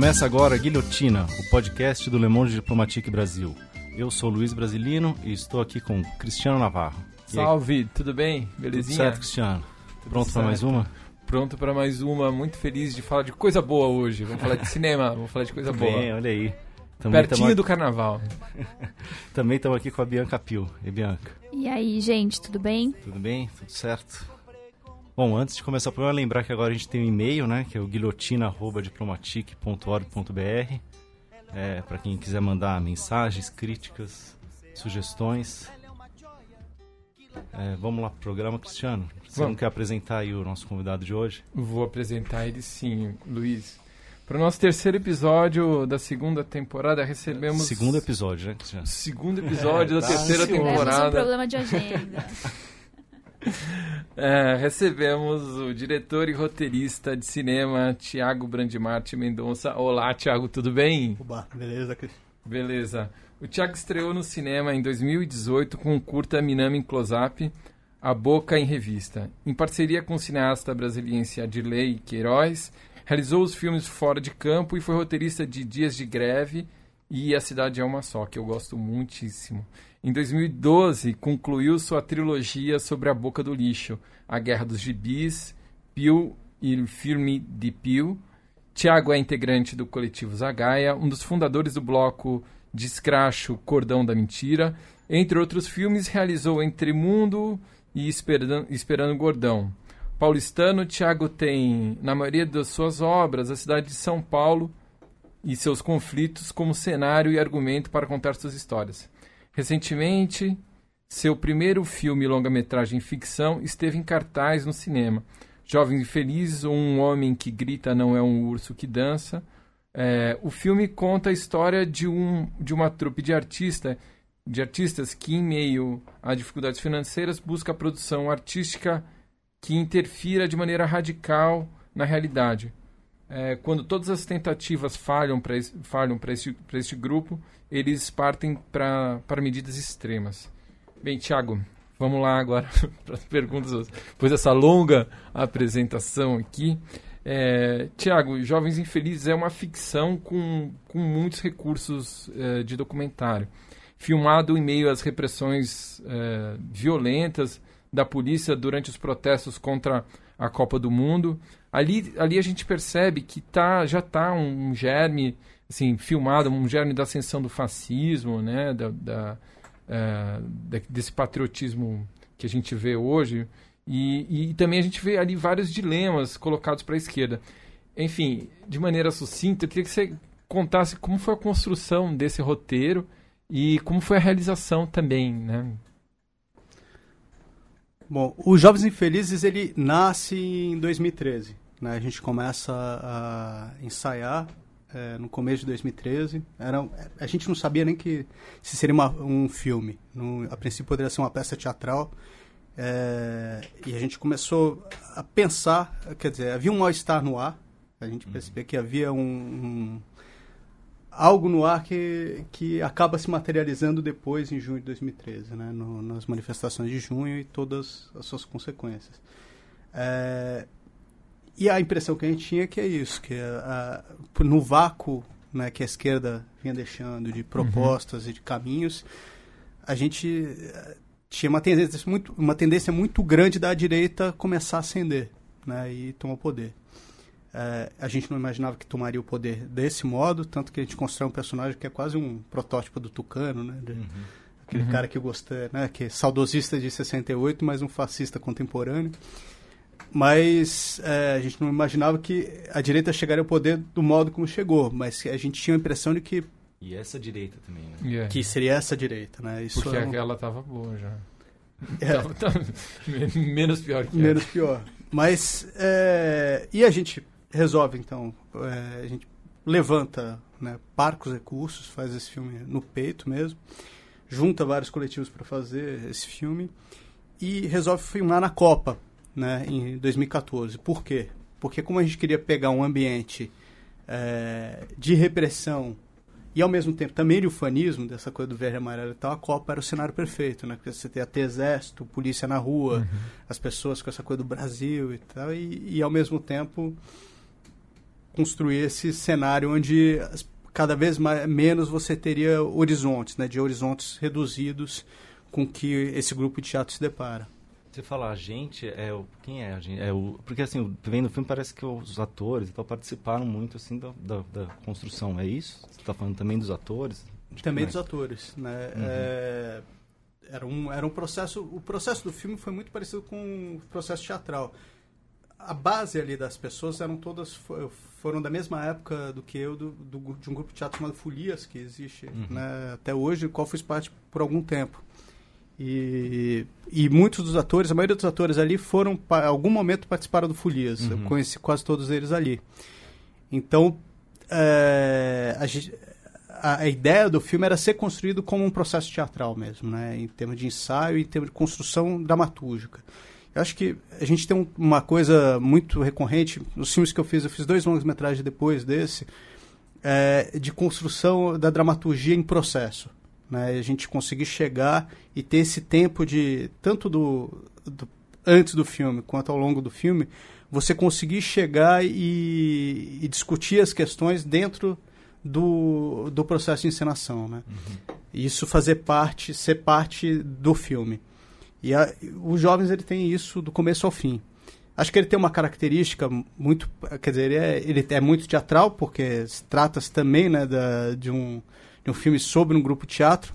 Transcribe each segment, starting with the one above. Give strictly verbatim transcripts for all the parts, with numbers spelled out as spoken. Começa agora Guilhotina, o podcast do Le Monde Diplomatique Brasil. Eu sou Luiz Brasilino e estou aqui com Cristiano Navarro. Salve, tudo bem? Belezinha? Tudo certo, Cristiano. Tudo Pronto para mais uma? Pronto para mais uma. Muito feliz de falar de coisa boa hoje. Vamos falar de cinema, vamos falar de coisa boa. Bem, olha aí. Também Pertinho tamo... do carnaval. Também estamos aqui com a Bianca Pio. E Bianca? E aí, gente, tudo bem? Tudo bem, tudo certo. Bom, antes de começar o programa, lembrar que agora a gente tem um e-mail, né? Que é o guilhotina arroba diplomatique ponto org ponto br. É, para quem quiser mandar mensagens, críticas, sugestões. É, vamos lá pro programa, Cristiano. Você vamos. não quer apresentar aí o nosso convidado de hoje? Vou apresentar ele sim, Luiz. Para o nosso terceiro episódio da segunda temporada, recebemos... Segundo episódio, né, Cristiano? Segundo episódio é, da tá terceira ansioso. temporada. É um problema de agenda. é, recebemos o diretor e roteirista de cinema, Thiago Brandimarte Mendonça. Olá, Thiago, tudo bem? Oba, beleza, Cristiano. Beleza. O Thiago estreou no cinema em dois mil e dezoito com o curta Minami em Close-Up, A Boca em Revista. Em parceria com o cineasta brasiliense Adilei Queiroz, realizou os filmes Fora de Campo e foi roteirista de Dias de Greve e A Cidade é Uma Só, que eu gosto muitíssimo. Em dois mil e doze, concluiu sua trilogia sobre A Boca do Lixo, A Guerra dos Gibis, Pio e o Filme de Pio. Thiago é integrante do coletivo Zagaia, um dos fundadores do bloco de escracho Cordão da Mentira. Entre outros filmes, realizou Entre Mundo e Esperan- Esperando Gordão. Paulistano, Thiago tem, na maioria das suas obras, a cidade de São Paulo e seus conflitos como cenário e argumento para contar suas histórias. Recentemente, seu primeiro filme longa-metragem ficção esteve em cartaz no cinema. Jovem e Feliz, um homem que grita não é um urso que dança. É, o filme conta a história de, um, de uma trupe de, artista, de artistas que, em meio a dificuldades financeiras, busca a produção artística que interfira de maneira radical na realidade. É, quando todas as tentativas falham para este, este grupo, eles partem para medidas extremas. Bem, Thiago... Vamos lá agora para as perguntas, depois dessa longa apresentação aqui. É, Thiago, Jovens Infelizes é uma ficção com, com muitos recursos é, de documentário. Filmado em meio às repressões é, violentas da polícia durante os protestos contra a Copa do Mundo. Ali, ali a gente percebe que tá, já está um germe assim, filmado, um germe da ascensão do fascismo, né, da... da Uh, desse patriotismo que a gente vê hoje, e, e também a gente vê ali vários dilemas colocados para a esquerda. Enfim, de maneira sucinta, eu queria que você contasse como foi a construção desse roteiro e como foi a realização também, né? Bom, o Jovens Infelizes, ele nasce em dois mil e treze, né? A gente começa a ensaiar É, no começo de dois mil e treze, era, a gente não sabia nem que se seria uma, um filme. Não, a princípio poderia ser uma peça teatral. É, e a gente começou a pensar, quer dizer, havia um mal-estar no ar. A gente uhum. percebia que havia um, um, algo no ar que, que acaba se materializando depois, em junho de dois mil e treze, né, no, nas manifestações de junho e todas as suas consequências. É, E a impressão que a gente tinha é que é isso, que a, a, no vácuo, né, que a esquerda vinha deixando de propostas uhum. e de caminhos, a gente tinha uma tendência muito, uma tendência muito grande da direita começar a ascender, né, e tomar o poder. É, a gente não imaginava que tomaria o poder desse modo, tanto que a gente constrói um personagem que é quase um protótipo do Tucano, né, de, uhum. aquele uhum. cara que gostou, né, que é saudosista de sessenta e oito, mas um fascista contemporâneo. Mas é, a gente não imaginava que a direita chegaria ao poder do modo como chegou, mas a gente tinha a impressão de que... E essa direita também, né? Yeah. Que seria essa direita, né? Isso Porque é um... aquela estava boa já. É. Tava, tava... Menos pior que Menos ela. pior. Mas, é... e a gente resolve, então, é... a gente levanta, né, parca os recursos, faz esse filme no peito mesmo, junta vários coletivos para fazer esse filme e resolve filmar na Copa. Né, em dois mil e quatorze. Por quê? Porque como a gente queria pegar um ambiente é, de repressão e ao mesmo tempo também de ufanismo, dessa coisa do verde, amarelo e tal, a Copa era o cenário perfeito, né? Porque você tem até exército, polícia na rua, uhum. as pessoas com essa coisa do Brasil e tal, e, e ao mesmo tempo construir esse cenário onde cada vez mais, menos você teria horizontes, né, de horizontes reduzidos com que esse grupo de teatro se depara. Você fala a gente, é o, quem é a gente? É o, porque, assim, vendo o filme, parece que os atores e tal participaram muito, assim, da, da, da construção. É isso? Você está falando também dos atores? Também dos atores, né? Uhum. É, era, um, era um processo... O processo do filme foi muito parecido com o processo teatral. A base ali das pessoas eram todas... Foram da mesma época do que eu, do, do, de um grupo de teatro chamado Folias, que existe, uhum, né, até hoje, qual fez parte por algum tempo. E, e muitos dos atores, a maioria dos atores ali foram, em algum momento, participaram do Folias. Uhum. Eu conheci quase todos eles ali. Então, é, a, a ideia do filme era ser construído como um processo teatral mesmo, né? Em termos de ensaio, em termos de construção dramatúrgica. Eu acho que a gente tem um, uma coisa muito recorrente, nos filmes que eu fiz, eu fiz dois longas-metragens depois desse, é, de construção da dramaturgia em processo. Né, a gente conseguir chegar e ter esse tempo de, tanto do, do antes do filme quanto ao longo do filme, você conseguir chegar e, e discutir as questões dentro do, do processo de encenação. Né? Uhum. Isso fazer parte, ser parte do filme. E a, os jovens, ele tem isso do começo ao fim. Acho que ele tem uma característica muito... Quer dizer, ele é, ele é muito teatral, porque trata-se também, né, da, de um... de um filme sobre um grupo de teatro,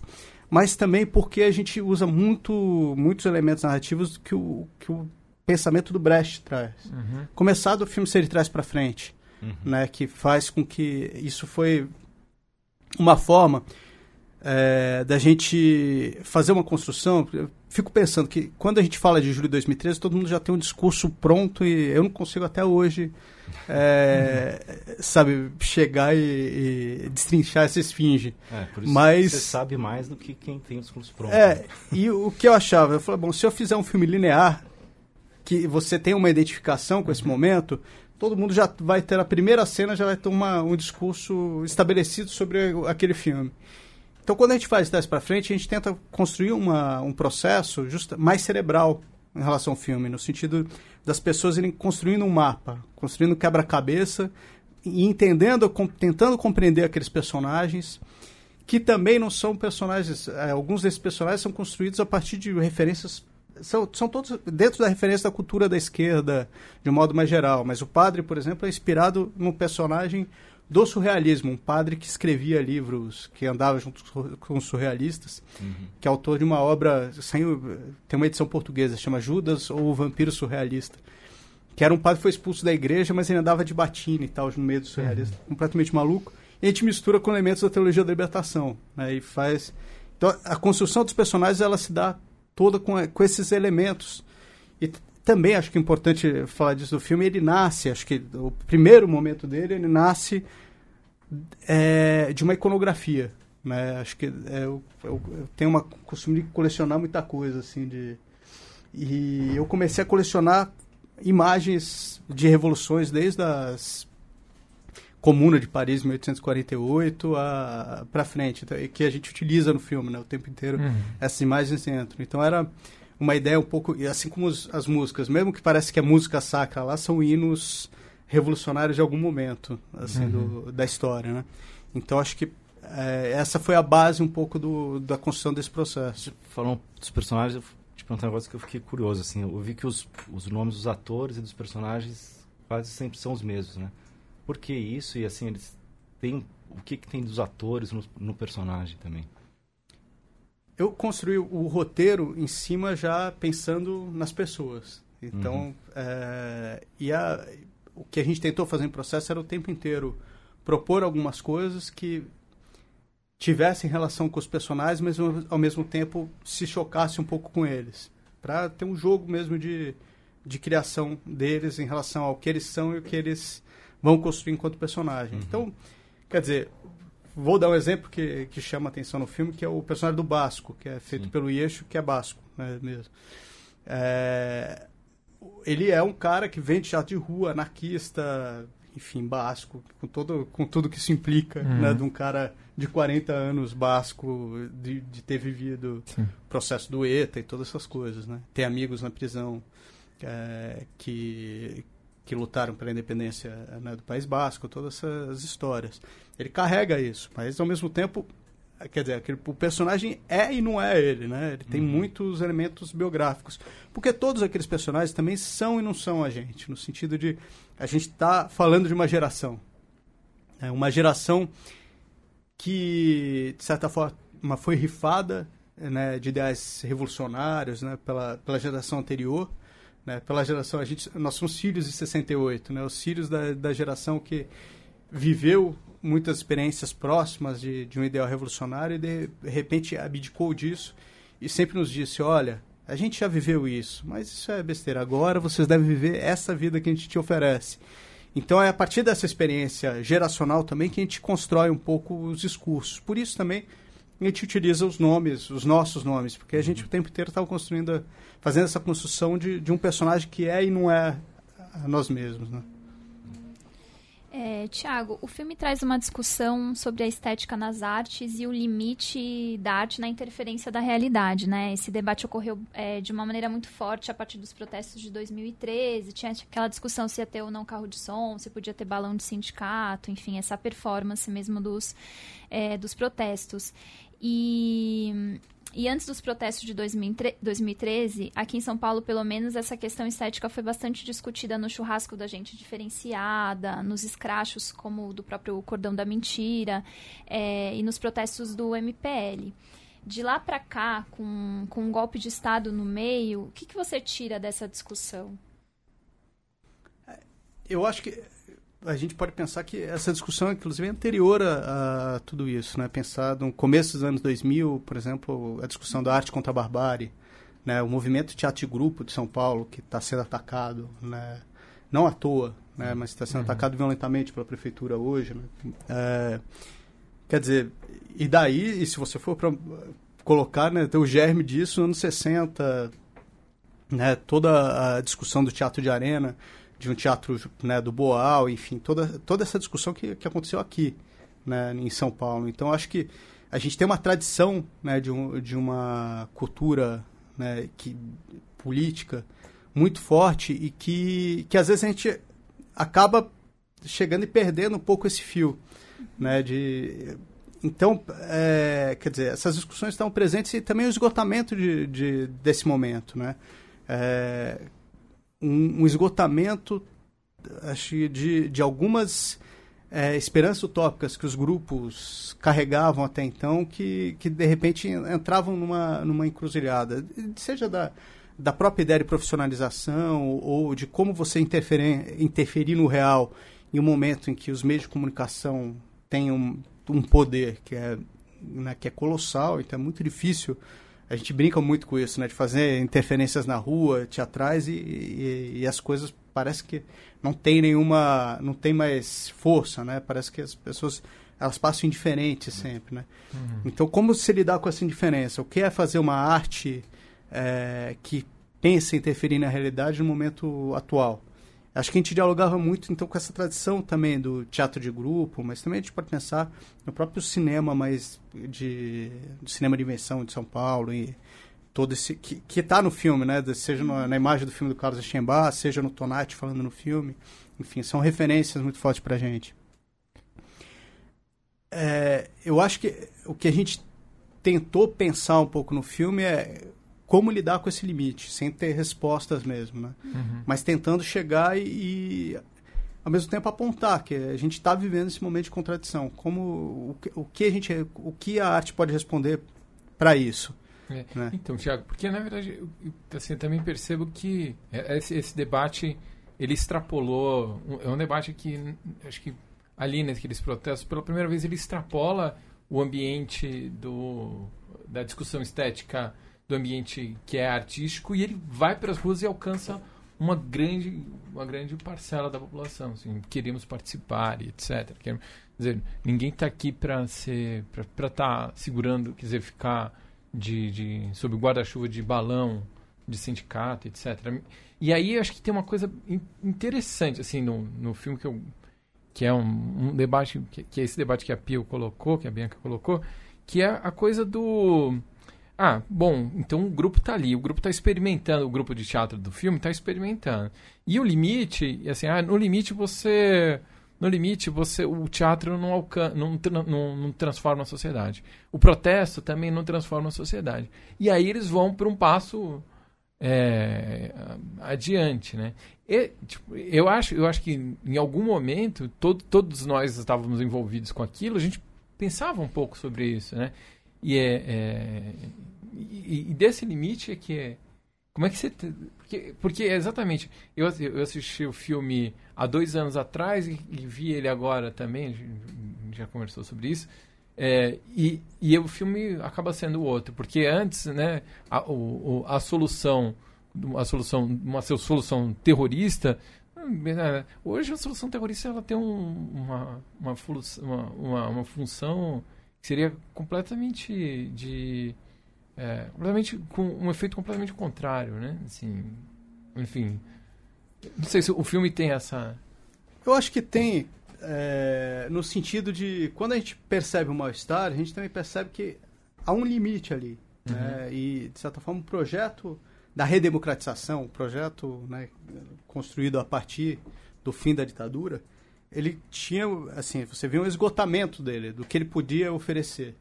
mas também porque a gente usa muito, muitos elementos narrativos que o, que o pensamento do Brecht traz. Uhum. Começar do filme ser de trás para frente, uhum, né, que faz com que... Isso foi uma forma é, da gente fazer uma construção. Eu fico pensando que quando a gente fala de julho de dois mil e treze, todo mundo já tem um discurso pronto e eu não consigo até hoje... É, uhum, sabe, chegar e, e destrinchar essa esfinge. É, por isso. Mas, você sabe mais do que quem tem os cursos prontos. É, né? E o que eu achava? Eu falei, bom, se eu fizer um filme linear, que você tem uma identificação com, uhum, esse momento, todo mundo já vai ter, a primeira cena já vai ter uma, um discurso estabelecido sobre aquele filme. Então, quando a gente faz trás para frente, a gente tenta construir uma, um processo justa, mais cerebral em relação ao filme, no sentido das pessoas irem construindo um mapa, construindo um quebra-cabeça e entendendo, com, tentando compreender aqueles personagens, que também não são personagens... É, alguns desses personagens são construídos a partir de referências... São, são todos dentro da referência da cultura da esquerda, de um modo mais geral. Mas o padre, por exemplo, é inspirado num personagem do surrealismo, um padre que escrevia livros, que andava junto com os surrealistas, uhum, que é autor de uma obra, sem, tem uma edição portuguesa, chama Judas ou o Vampiro Surrealista, que era um padre que foi expulso da igreja, mas ele andava de batina e tal, no meio do surrealista, uhum, completamente maluco, e a gente mistura com elementos da teologia da libertação, né, e faz... Então, a construção dos personagens, ela se dá toda com, com esses elementos, e... Também acho que é importante falar disso do filme, ele nasce, acho que o primeiro momento dele, ele nasce é, de uma iconografia, né? Acho que é, eu, eu, eu tenho uma costume de colecionar muita coisa, assim, de... E eu comecei a colecionar imagens de revoluções desde as Comuna de Paris, mil oitocentos e quarenta e oito, a, pra frente, que a gente utiliza no filme, né? O tempo inteiro, uhum, essas imagens entram. Então era... uma ideia um pouco... Assim como os, as músicas, mesmo que parece que a música sacra lá, são hinos revolucionários de algum momento, assim, uhum, do, da história, né? Então, acho que é, essa foi a base um pouco do, da construção desse processo. Falando dos personagens, eu te perguntei um negócio que eu fiquei curioso, assim. Eu vi que os, os nomes dos atores e dos personagens quase sempre são os mesmos, né? Por que isso? E, assim, eles têm... O que, que tem dos atores no, no personagem também? Eu construí o roteiro em cima já pensando nas pessoas. Então, uhum, é, e a, o que a gente tentou fazer no processo era o tempo inteiro propor algumas coisas que tivessem relação com os personagens, mas ao mesmo tempo se chocasse um pouco com eles. Para ter um jogo mesmo de, de criação deles em relação ao que eles são e o que eles vão construir enquanto personagem. Uhum. Então, quer dizer... Vou dar um exemplo que, que chama a atenção no filme, que é o personagem do Basco, que é feito, sim, pelo Yesho, que é Basco, né, mesmo. É, ele é um cara que vem de teatro de rua, anarquista, enfim, basco, com, todo, com tudo que isso implica, uhum, né, de um cara de quarenta anos basco, de, de ter vivido o processo do E T A e todas essas coisas, né? Ter amigos na prisão, é, que... que lutaram pela independência, né, do País Basco, todas essas histórias. Ele carrega isso, mas ao mesmo tempo, quer dizer, aquele, o personagem é e não é ele, né? Ele tem, uhum, muitos elementos biográficos, porque todos aqueles personagens também são e não são a gente, no sentido de a gente está falando de uma geração, né? Uma geração que, de certa forma, foi rifada, né, de ideais revolucionários, né, pela, pela geração anterior, né, pela geração, a gente, nós somos filhos de sessenta e oito, né, os filhos da, da geração que viveu muitas experiências próximas de, de um ideal revolucionário e de repente abdicou disso e sempre nos disse, olha, a gente já viveu isso, mas isso é besteira, agora vocês devem viver essa vida que a gente te oferece. Então é a partir dessa experiência geracional também que a gente constrói um pouco os discursos, por isso também a gente utiliza os nomes, os nossos nomes, porque a gente, uhum, o tempo inteiro estava construindo, fazendo essa construção de, de um personagem que é e não é a nós mesmos, né? É, Thiago, o filme traz uma discussão sobre a estética nas artes e o limite da arte na interferência da realidade, né? Esse debate ocorreu é, de uma maneira muito forte a partir dos protestos de dois mil e treze, tinha aquela discussão se ia ter ou não carro de som, se podia ter balão de sindicato, enfim, essa performance mesmo dos, é, dos protestos. E... E antes dos protestos de dois mil e treze, aqui em São Paulo, pelo menos, essa questão estética foi bastante discutida no churrasco da gente diferenciada, nos escrachos como o do próprio Cordão da Mentira, é, e nos protestos do M P L. De lá para cá, com, com um golpe de Estado no meio, o que, que você tira dessa discussão? Eu acho que a gente pode pensar que essa discussão, inclusive, é anterior a, a tudo isso, né? Pensado no começo dos anos dois mil, por exemplo, a discussão da arte contra a barbárie, né? O movimento Teatro de Grupo de São Paulo, que está sendo atacado, né? Não à toa, né? Mas está sendo, uhum, atacado violentamente pela prefeitura hoje, né? É, quer dizer, e daí, e se você for para colocar, né, o germe disso, nos anos sessenta, né, toda a discussão do teatro de arena, de um teatro, né, do Boal, enfim, toda, toda essa discussão que, que aconteceu aqui, né, em São Paulo. Então, acho que a gente tem uma tradição, né, de, um, de uma cultura, né, que, política muito forte e que, que, às vezes, a gente acaba chegando e perdendo um pouco esse fio. Né, de, então, é, quer dizer, essas discussões estão presentes e também o esgotamento de, de, desse momento, né? É, Um, um esgotamento, acho, de, de algumas é, esperanças utópicas que os grupos carregavam até então, que, que de repente entravam numa, numa encruzilhada, seja da, da própria ideia de profissionalização ou, ou de como você interferir, interferir no real em um momento em que os meios de comunicação têm um, um poder que é, né, que é colossal, então é muito difícil. A gente brinca muito com isso, né? De fazer interferências na rua, teatrais, e, e, e as coisas parece que não tem nenhuma... Não tem mais força, né? Parece que as pessoas, elas passam indiferentes sempre, né? Uhum. Então, como se lidar com essa indiferença? O que é fazer uma arte é, que pensa em interferir na realidade no momento atual? Acho que a gente dialogava muito, então, com essa tradição também do teatro de grupo, mas também a gente pode pensar no próprio cinema, mais de, de cinema de invenção de São Paulo, e todo esse que está no filme, né? Seja na, na imagem do filme do Carlos Achenbach, seja no Tonati falando no filme. Enfim, são referências muito fortes para a gente. É, eu acho que o que a gente tentou pensar um pouco no filme é... como lidar com esse limite, sem ter respostas mesmo, né? Uhum. Mas tentando chegar e, e, ao mesmo tempo, apontar que a gente está vivendo esse momento de contradição. Como, o, o, que a gente, o que a arte pode responder para isso? É. Né? Então, Thiago, porque, na verdade, eu, assim, eu também percebo que esse, esse debate, ele extrapolou... É um debate que, acho que ali, naqueles protestos, pela primeira vez, ele extrapola o ambiente do, da discussão estética... do ambiente que é artístico, e ele vai para as ruas e alcança uma grande, uma grande parcela da população. Assim, queremos participar e etcétera. Quer dizer, ninguém está aqui para ser, para estar tá segurando, quer dizer, ficar de, de, sob o guarda-chuva de balão, de sindicato, etcétera. E aí acho que tem uma coisa interessante assim, no, no filme, que, eu, que é um, um debate, que, que é esse debate que a Pio colocou, que a Bianca colocou, que é a coisa do... Ah, bom, então o grupo está ali, o grupo está experimentando, o grupo de teatro do filme está experimentando. E o limite, assim, ah, no limite você... No limite, você, o teatro não, alcan- não, não, não transforma a sociedade. O protesto também não transforma a sociedade. E aí eles vão para um passo é, adiante, né? E, tipo, eu, acho, eu acho que em algum momento, todo, todos nós estávamos envolvidos com aquilo, a gente pensava um pouco sobre isso, né? E, é, é, e, e desse limite é que... É, como é que você... Porque, porque exatamente, eu, eu assisti o filme há dois anos atrás e, e vi ele agora também, a gente já conversou sobre isso, é, e, e o filme acaba sendo outro, porque antes, né, a, o, a solução, a solução, uma solução terrorista, hoje a solução terrorista ela tem um, uma, uma, uma, uma função que seria completamente de... É, completamente, com um efeito completamente contrário, né? Assim, enfim, não sei se o filme tem essa... Eu acho que tem, é, no sentido de, quando a gente percebe o mal-estar, a gente também percebe que há um limite ali, uhum. né? E, de certa forma, o um projeto da redemocratização, o um projeto, né, construído a partir do fim da ditadura, ele tinha, assim, você vê um esgotamento dele, do que ele podia oferecer.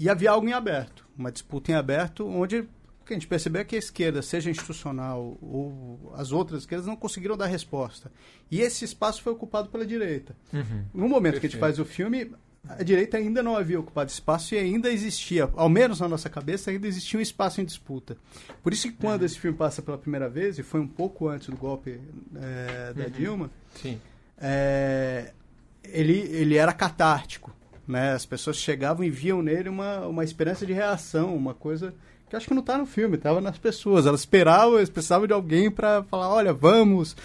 E havia algo em aberto, uma disputa em aberto, onde o que a gente percebeu é que a esquerda, seja institucional ou as outras esquerdas, não conseguiram dar resposta. E esse espaço foi ocupado pela direita. Uhum. No momento Perfeito. que a gente faz o filme, a direita ainda não havia ocupado espaço e ainda existia, ao menos na nossa cabeça, ainda existia um espaço em disputa. Por isso que quando uhum. esse filme passa pela primeira vez, e foi um pouco antes do golpe é, da uhum. Dilma, Sim. É, ele, ele era catártico. Né? As pessoas chegavam e viam nele uma, uma esperança de reação, uma coisa que acho que não está no filme, estava nas pessoas. Elas esperavam, elas precisavam de alguém para falar, olha, vamos,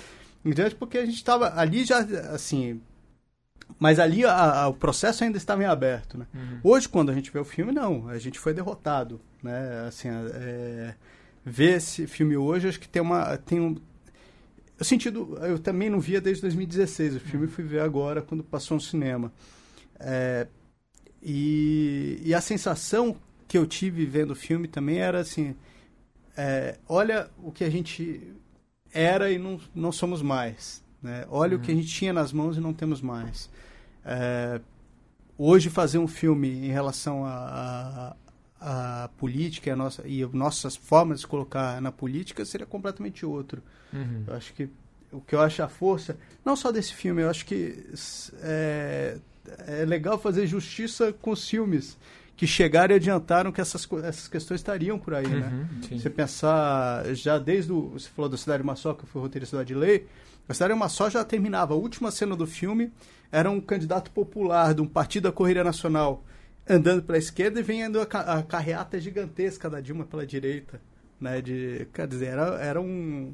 porque a gente estava ali já, assim... Mas ali a, a, o processo ainda estava em aberto. Né? Uhum. Hoje, quando a gente vê o filme, não, a gente foi derrotado. Né? Assim, é, ver esse filme hoje, acho que tem uma... Tem um, eu, sentido, eu também não via desde dois mil e dezesseis, o filme fui ver agora, quando passou no cinema. É, e, e a sensação que eu tive vendo o filme também era assim, é, olha o que a gente era e não, não somos mais, né? Olha uhum. o que a gente tinha nas mãos e não temos mais. É, hoje fazer um filme em relação à política e, a nossa, e nossas formas de se colocar na política seria completamente outro. Uhum. Eu acho que o que eu acho a força, não só desse filme, eu acho que é, é legal fazer justiça com os filmes que chegaram e adiantaram que essas, essas questões estariam por aí, uhum, né? Sim. Você pensar, já desde o... Você falou da Cidade Maçó, que eu fui roteirista do Adilei. A Cidade Maçó já terminava. A última cena do filme era um candidato popular de um partido da Correria Nacional andando para a esquerda e vendo a, a carreata gigantesca da Dilma pela direita, né? De, quer dizer, era, era um...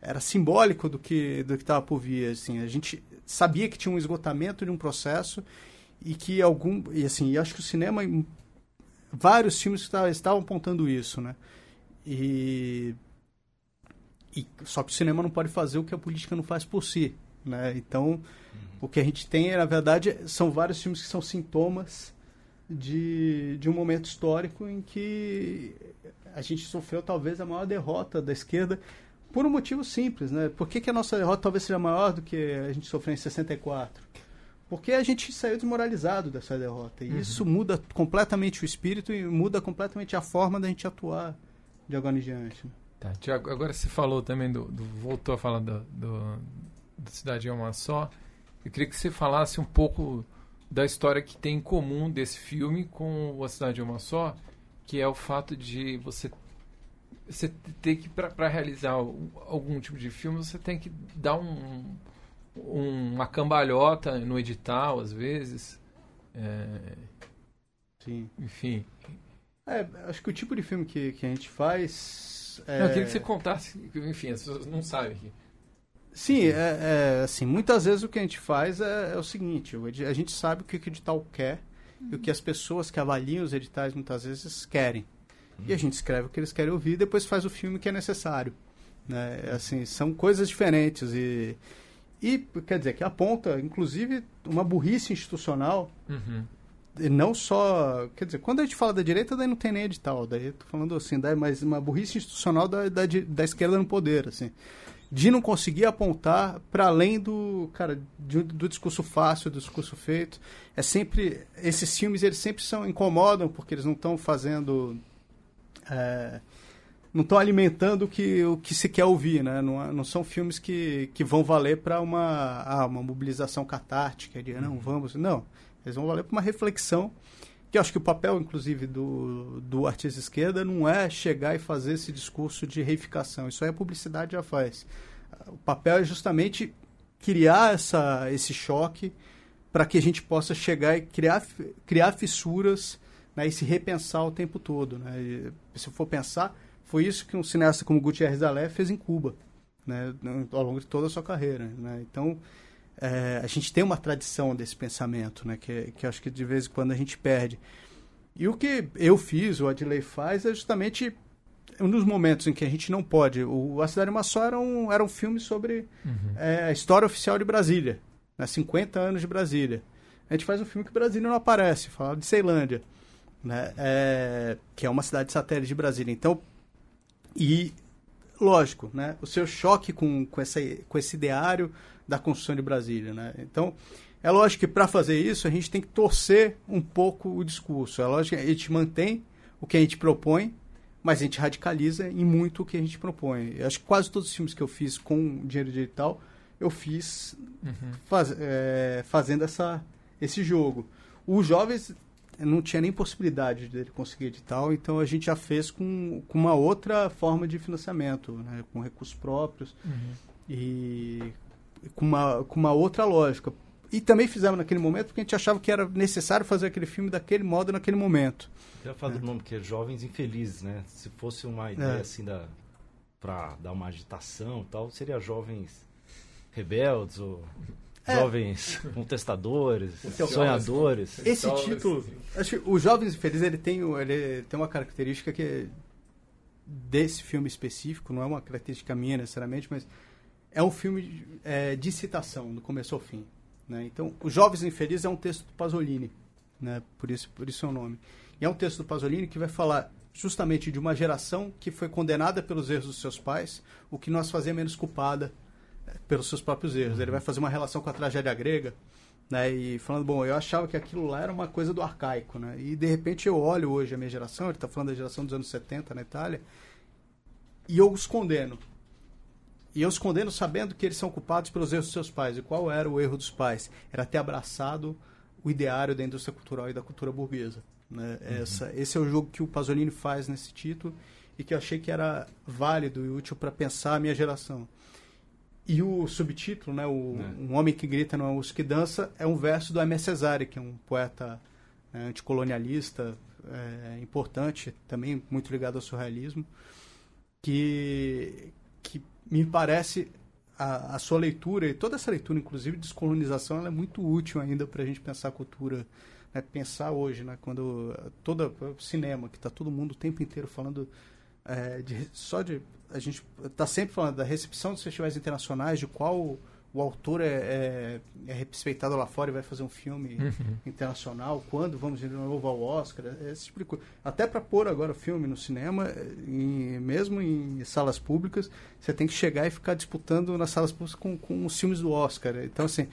era simbólico do que do que estava por vir, assim, a gente sabia que tinha um esgotamento de um processo e que algum, e assim, acho que o cinema, vários filmes que estavam apontando isso, né, e, e só que o cinema não pode fazer o que a política não faz por si, né, então uhum. o que a gente tem, na verdade, são vários filmes que são sintomas de, de um momento histórico em que a gente sofreu talvez a maior derrota da esquerda. Por um motivo simples, né? Por que, que a nossa derrota talvez seja maior do que a gente sofreu em sessenta e quatro? Porque a gente saiu desmoralizado dessa derrota. E uhum. isso muda completamente o espírito e muda completamente a forma da gente atuar de agora em diante. Tá, Thiago, agora você falou também, do, do voltou a falar do, do, do Cidade é Uma Só. Eu queria que você falasse um pouco da história que tem em comum desse filme com A Cidade é Uma Só, que é o fato de você... você tem que, para realizar algum tipo de filme, você tem que dar um, um, uma cambalhota no edital, às vezes. É... Sim. Enfim. É, acho que o tipo de filme que, que a gente faz... É... Não, eu queria que você contasse, enfim, as pessoas não sabem aqui. Sim, é, é, assim, muitas vezes o que a gente faz é, é o seguinte, a gente sabe o que o edital quer hum. e o que as pessoas que avaliam os editais muitas vezes querem. E a gente escreve o que eles querem ouvir e depois faz o filme que é necessário. Né? Assim, são coisas diferentes. E, e, quer dizer, que aponta, inclusive, uma burrice institucional uhum. não só... Quer dizer, quando a gente fala da direita, daí não tem nem edital. Daí eu tô falando assim, daí mais uma burrice institucional da, da, da esquerda no poder, assim. De não conseguir apontar para além do, cara, de, do discurso fácil, do discurso feito. É sempre... Esses filmes, eles sempre são, incomodam, porque eles não estão fazendo... É, não estão alimentando o que, o que se quer ouvir, né? Não, não são filmes que, que vão valer para uma, ah, uma mobilização catártica, de não, vamos... Não, eles vão valer para uma reflexão, que eu acho que o papel, inclusive, do, do artista esquerda não é chegar e fazer esse discurso de reificação. Isso aí a publicidade já faz. O papel é justamente criar essa, esse choque para que a gente possa chegar e criar, criar fissuras, né, e se repensar o tempo todo, né? E, se for pensar... Foi isso que um cineasta como Gutiérrez Alea fez em Cuba, né, ao longo de toda a sua carreira. Né? Então, é, a gente tem uma tradição desse pensamento, né, que, que acho que de vez em quando a gente perde. E o que eu fiz, o Adilei faz, é justamente um dos momentos em que a gente não pode. O A Cidade Uma Só era um, era um filme sobre uhum. é, a história oficial de Brasília, né, cinquenta anos de Brasília. A gente faz um filme que Brasília não aparece, fala de Ceilândia, né, é, que é uma cidade satélite de Brasília. Então, e, lógico, né, o seu choque com, com, essa, com esse ideário da construção de Brasília. Né? Então, é lógico que para fazer isso a gente tem que torcer um pouco o discurso. É lógico que a gente mantém o que a gente propõe, mas a gente radicaliza em muito o que a gente propõe. Eu acho que quase todos os filmes que eu fiz com dinheiro digital, eu fiz uhum. faz, é, fazendo essa, esse jogo. Os jovens... não tinha nem possibilidade dele conseguir edital, então a gente já fez com, com uma outra forma de financiamento, né? Com recursos próprios uhum. e com uma, com uma outra lógica. E também fizemos naquele momento porque a gente achava que era necessário fazer aquele filme daquele modo naquele momento. Já fala é. do nome que é Jovens Infelizes, né? Se fosse uma ideia é. assim da, para dar uma agitação e tal, seria Jovens Rebeldes ou... É. Jovens contestadores, sonhadores. Esse título, acho que o Jovens Infelizes, ele tem, ele tem uma característica que é desse filme específico, não é uma característica minha necessariamente, mas é um filme é, de citação, do começo ao fim. Né? Então, o Jovens Infelizes é um texto do Pasolini, né? por, isso, por isso é o nome. E é um texto do Pasolini que vai falar justamente de uma geração que foi condenada pelos erros dos seus pais, o que nós fazemos menos culpada pelos seus próprios erros. Ele vai fazer uma relação com a tragédia grega, né, e falando, bom, eu achava que aquilo lá era uma coisa do arcaico, né, e de repente eu olho hoje a minha geração, ele está falando da geração dos anos setenta na Itália, e eu os condeno. E eu os condeno sabendo que eles são culpados pelos erros dos seus pais. E qual era o erro dos pais? Era ter abraçado o ideário da indústria cultural e da cultura burguesa. Né? Uhum. Essa, esse é o jogo que o Pasolini faz nesse título e que eu achei que era válido e útil para pensar a minha geração. E o subtítulo, né, o, é. Um Homem que Grita Não É um Urso que Dança, é um verso do Aimé Cesaire, que é um poeta né, anticolonialista é, importante, também muito ligado ao surrealismo, que, que me parece a, a sua leitura, e toda essa leitura, inclusive descolonização, ela é muito útil ainda para a gente pensar a cultura, né, pensar hoje, né, quando todo o cinema, que está todo mundo o tempo inteiro falando... É, de, só de a gente está sempre falando da recepção dos festivais internacionais, de qual o autor é, é, é respeitado lá fora e vai fazer um filme uhum. internacional, quando vamos de novo ao Oscar, esse tipo de coisa. Até para pôr agora o filme no cinema, em, mesmo em salas públicas, você tem que chegar e ficar disputando nas salas públicas com, com os filmes do Oscar. Então, assim,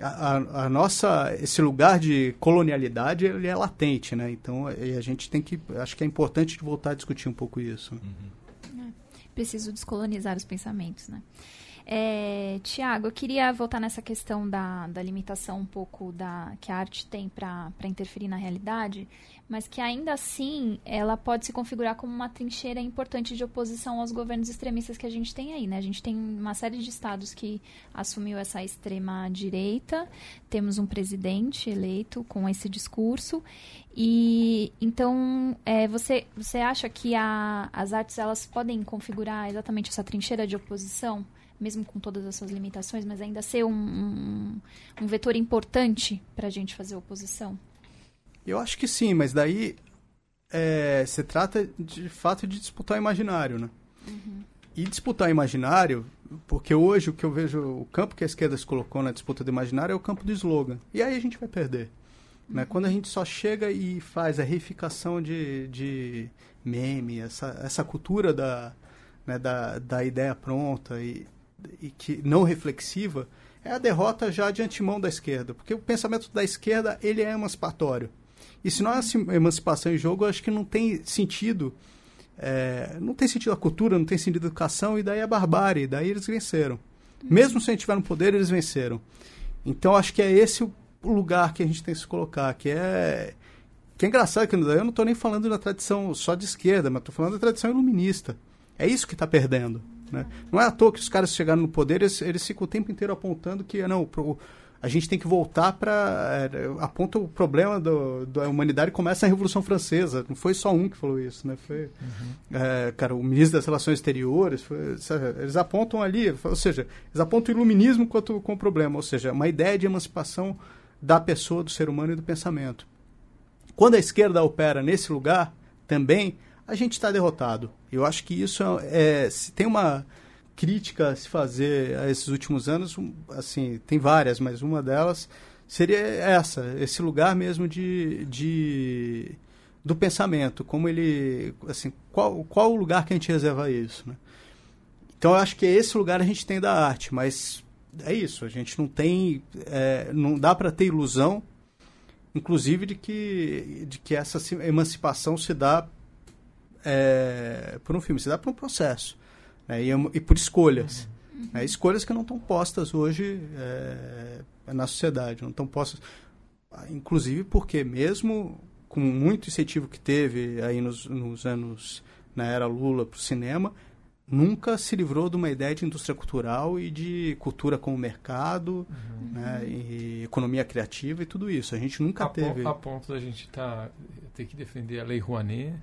a, a nossa, esse lugar de colonialidade, ele é latente, né? Então, a gente tem que, acho que é importante voltar a discutir um pouco isso. Uhum. É, preciso descolonizar os pensamentos, né? É, Thiago, eu queria voltar nessa questão da, da limitação um pouco da, que a arte tem para interferir na realidade, mas que ainda assim ela pode se configurar como uma trincheira importante de oposição aos governos extremistas que a gente tem aí, né? A gente tem uma série de estados que assumiu essa extrema direita, temos um presidente eleito com esse discurso e então é, você, você acha que a, as artes elas podem configurar exatamente essa trincheira de oposição, mesmo com todas as suas limitações, mas ainda ser um, um, um vetor importante para a gente fazer oposição? Eu acho que sim, mas daí é, se trata de fato de disputar o imaginário, né? Uhum. E disputar o imaginário, porque hoje o que eu vejo, o campo que a esquerda se colocou na disputa do imaginário é o campo do slogan. E aí a gente vai perder. Né? Quando a gente só chega e faz a reificação de, de meme, essa, essa cultura da, né, da, da ideia pronta e, e que não reflexiva, é a derrota já de antemão da esquerda. Porque o pensamento da esquerda, ele é emancipatório. E se não há emancipação em jogo, eu acho que não tem sentido. É, não tem sentido a cultura, não tem sentido a educação, e daí a barbárie, e daí eles venceram. Mesmo se a gente tiver no poder, eles venceram. Então, acho que é esse o lugar que a gente tem que se colocar, que é... Que é engraçado, que eu não estou nem falando da tradição só de esquerda, mas estou falando da tradição iluminista. É isso que está perdendo. Né? Não é à toa que os caras chegaram no poder, eles, eles ficam o tempo inteiro apontando que não, pro, a gente tem que voltar para... Aponta o problema do, da humanidade e começa a Revolução Francesa. Não foi só um que falou isso, né? Foi, uhum. é, cara, o ministro das Relações Exteriores, foi, sabe, eles apontam ali, ou seja, eles apontam o iluminismo quanto com o problema, ou seja, uma ideia de emancipação da pessoa, do ser humano e do pensamento. Quando a esquerda opera nesse lugar, também, a gente está derrotado. Eu acho que isso é... é se tem uma... crítica a se fazer a esses últimos anos, assim, tem várias, mas uma delas seria essa, esse lugar mesmo de, de do pensamento, como ele, assim, qual, qual o lugar que a gente reserva isso, né? Então eu acho que esse lugar a gente tem da arte, mas é isso, a gente não tem, é, não dá para ter ilusão, inclusive de que, de que essa emancipação se dá é, por um filme, se dá por um processo. É, e, e por escolhas. Uhum. É, escolhas que não estão postas hoje é, na sociedade. Não estão postas, inclusive porque mesmo com muito incentivo que teve aí nos, nos anos, na era Lula, para o cinema, nunca se livrou de uma ideia de indústria cultural e de cultura como mercado, uhum. né, e economia criativa e tudo isso. A gente nunca a teve... Ponto, a ponto da gente tá, ter que defender a Lei Rouanet...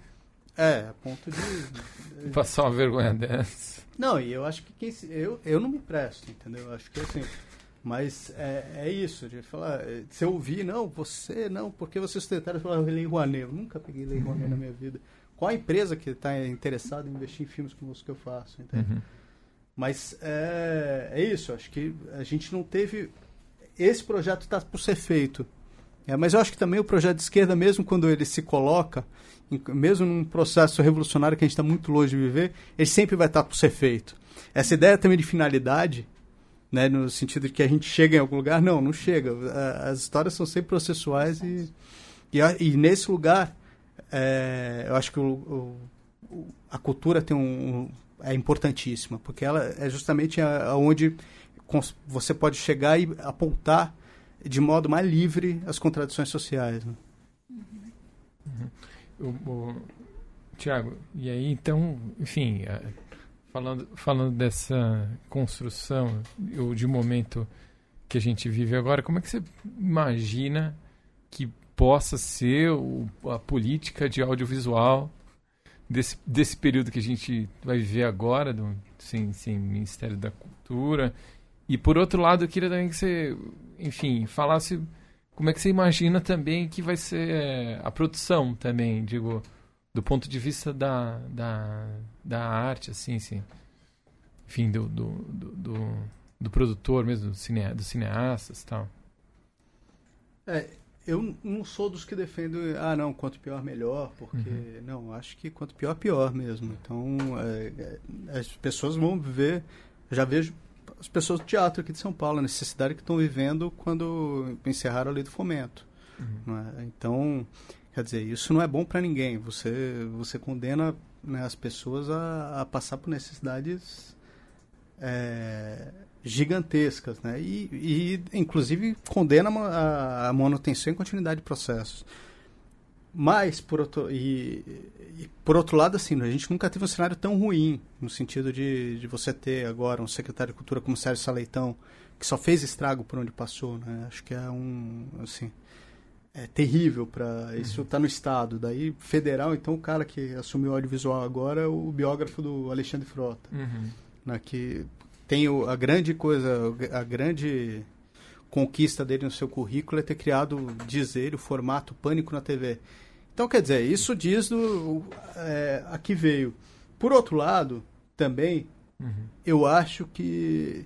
É, a ponto de... Passar uma vergonha dessa. Não, e eu acho que quem, eu, eu não me presto, entendeu? Acho que assim... Mas é, é isso, de falar... Se eu ouvir, não, você não, porque vocês tentaram falar Lei Rouanet. Eu nunca peguei Lei Rouanet uhum. na minha vida. Qual a empresa que está interessada em investir em filmes como os que eu faço, entendeu? Uhum. Mas é, é isso, acho que a gente não teve... Esse projeto está por ser feito. É, mas eu acho que também o projeto de esquerda, mesmo quando ele se coloca... mesmo num processo revolucionário que a gente está muito longe de viver, ele sempre vai estar por ser feito. Essa ideia também de finalidade, né, no sentido de que a gente chega em algum lugar, não, não chega. As histórias são sempre processuais e, e, e nesse lugar, é, eu acho que o, o, a cultura tem um, é importantíssima, porque ela é justamente onde você pode chegar e apontar de modo mais livre as contradições sociais. Né? Uhum. Tiago, e aí então, enfim, falando, falando dessa construção ou de momento que a gente vive agora, como é que você imagina que possa ser o, a política de audiovisual desse, desse período que a gente vai viver agora, do, sem, sem Ministério da Cultura? E por outro lado, eu queria também que você, enfim, falasse... Como é que você imagina também que vai ser a produção também, digo, do ponto de vista da, da, da arte, assim, assim, enfim, do, do, do, do produtor mesmo, do cine, dos cineastas e tal? É, eu não sou dos que defendem, ah, não, quanto pior, melhor, porque, uhum. não, acho que quanto pior, pior mesmo. Então, é, as pessoas vão viver, já vejo... as pessoas do teatro aqui de São Paulo, a necessidade que estão vivendo quando encerraram a Lei do Fomento. Uhum. Não é? Então, quer dizer, isso não é bom para ninguém. Você, você condena, né, as pessoas a, a passar por necessidades é, gigantescas. Né? E, e, inclusive, condena a, a manutenção e continuidade de processos. Mas, por outro, e, e por outro lado, assim, a gente nunca teve um cenário tão ruim, no sentido de, de você ter agora um secretário de Cultura como Sérgio Saleitão, que só fez estrago por onde passou, né? Acho que é um, assim, é terrível para... Isso está no Estado. Daí, federal, então, o cara que assumiu o audiovisual agora é o biógrafo do Alexandre Frota, uhum. né? Que tem o, a grande coisa, a grande... conquista dele no seu currículo é ter criado, diz ele, o formato Pânico na T V. Então, quer dizer, isso diz do, é, a que veio. Por outro lado, também, uhum. eu acho que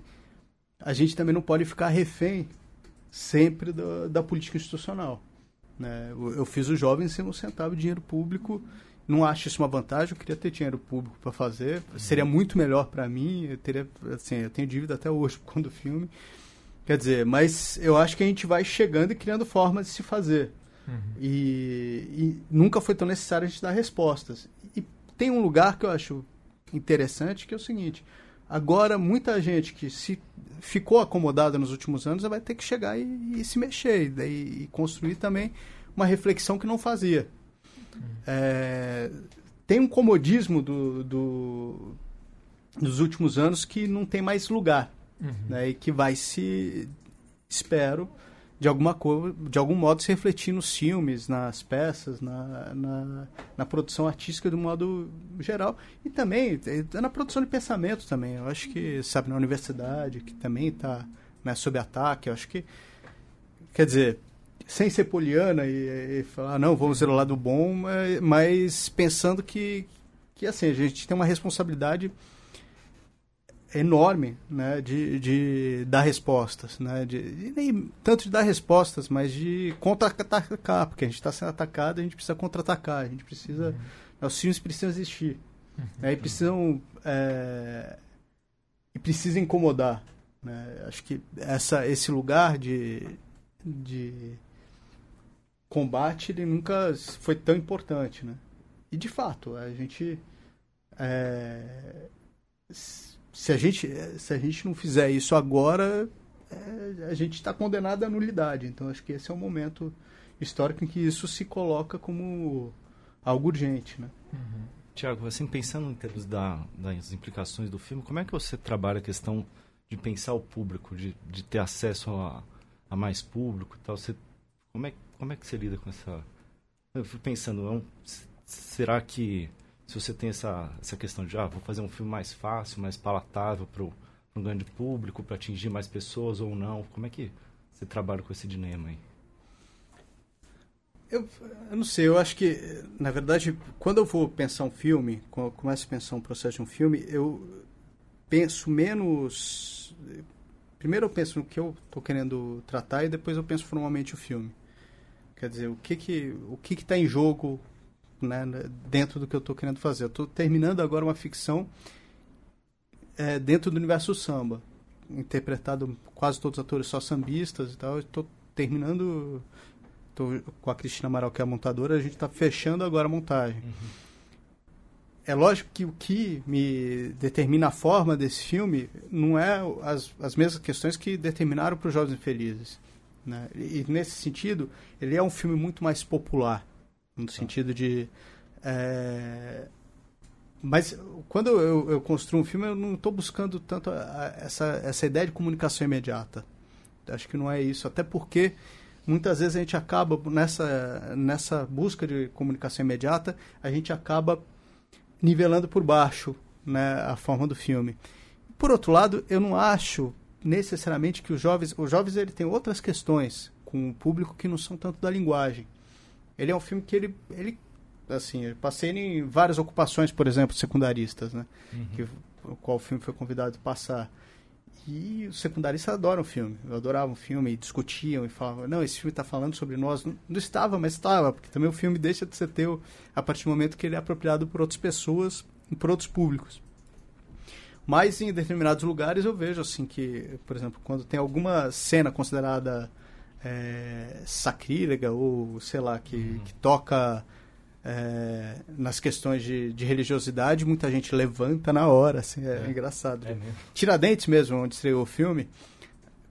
a gente também não pode ficar refém sempre do, da política institucional. Né? Eu, eu fiz o jovem sem um centavo de dinheiro público. Não acho isso uma vantagem, eu queria ter dinheiro público para fazer, uhum. Seria muito melhor para mim, eu teria, assim, eu tenho dívida até hoje por conta do filme, quer dizer, mas eu acho que a gente vai chegando e criando formas de se fazer, uhum. e, e nunca foi tão necessário a gente dar respostas. E tem um lugar que eu acho interessante, que é o seguinte, agora muita gente que se ficou acomodada nos últimos anos, vai ter que chegar e, e se mexer, e, daí, e construir também uma reflexão que não fazia. É, tem um comodismo do, do, dos últimos anos que não tem mais lugar, uhum. né, e que vai se, espero, de, alguma co- de algum modo se refletir nos filmes, nas peças, na, na, na produção artística de um modo geral, e também na produção de pensamento também. Eu acho que, sabe, na universidade, que também está, né, sob ataque, eu acho que, quer dizer... sem ser poliana e, e falar, não, vamos ver o lado bom, mas, mas pensando que, que, assim, a gente tem uma responsabilidade enorme, né, de, de dar respostas, né, de, e nem tanto de dar respostas, mas de contra-atacar, porque a gente está sendo atacado, a gente precisa contra-atacar, a gente precisa, uhum. Os filmes precisam existir, uhum. né, e precisam, é, e precisam incomodar, né, acho que essa, esse lugar de, de combate, ele nunca foi tão importante, né? E, de fato, a gente... É, se, a gente se a gente não fizer isso agora, é, a gente está condenado à nulidade. Então, acho que esse é o momento histórico em que isso se coloca como algo urgente, né? Uhum. Thiago, assim, pensando em termos da, das implicações do filme, como é que você trabalha a questão de pensar o público, de, de ter acesso a, a mais público e tal? Você, como é que Como é que você lida com essa... Eu fui pensando, será que se você tem essa, essa questão de, ah, vou fazer um filme mais fácil, mais palatável para um grande público, para atingir mais pessoas ou não? Como é que você trabalha com esse dilema aí? Eu, eu não sei, eu acho que, na verdade, quando eu vou pensar um filme, quando eu começo a pensar um processo de um filme, eu penso menos... Primeiro eu penso no que eu estou querendo tratar e depois eu penso formalmente o filme. Quer dizer, o que que, o que que tá em jogo, né, dentro do que eu estou querendo fazer. Eu estou terminando agora uma ficção é, dentro do universo samba, interpretado quase todos os atores só sambistas e tal. Estou terminando, tô com a Cristina Amaral, que é a montadora, a gente está fechando agora a montagem. Uhum. É lógico que o que me determina a forma desse filme não é as, as mesmas questões que determinaram para os Jovens Infelizes. Né? E, nesse sentido, ele é um filme muito mais popular, no sentido de... É... Mas, quando eu, eu construo um filme, eu não estou buscando tanto a, a, essa, essa ideia de comunicação imediata. Acho que não é isso, até porque, muitas vezes, a gente acaba, nessa, nessa busca de comunicação imediata, a gente acaba nivelando por baixo, né, a forma do filme. Por outro lado, eu não acho... necessariamente que os jovens... Os jovens, ele tem outras questões com o público que não são tanto da linguagem. Ele é um filme que ele... ele assim, eu passei em várias ocupações, por exemplo, secundaristas, né? Uhum. Que, o qual o filme foi convidado a passar. E os secundaristas adoram o filme. Adoravam o filme e discutiam e falavam, não, esse filme está falando sobre nós. Não, não estava, mas estava. Porque também o filme deixa de ser teu a partir do momento que ele é apropriado por outras pessoas e por outros públicos. Mas em determinados lugares eu vejo assim que, por exemplo, quando tem alguma cena considerada é, sacrílega ou, sei lá, que, uhum. que toca é, nas questões de, de religiosidade, muita gente levanta na hora, assim, é, é. engraçado. É mesmo. Tiradentes mesmo, onde estreou o filme,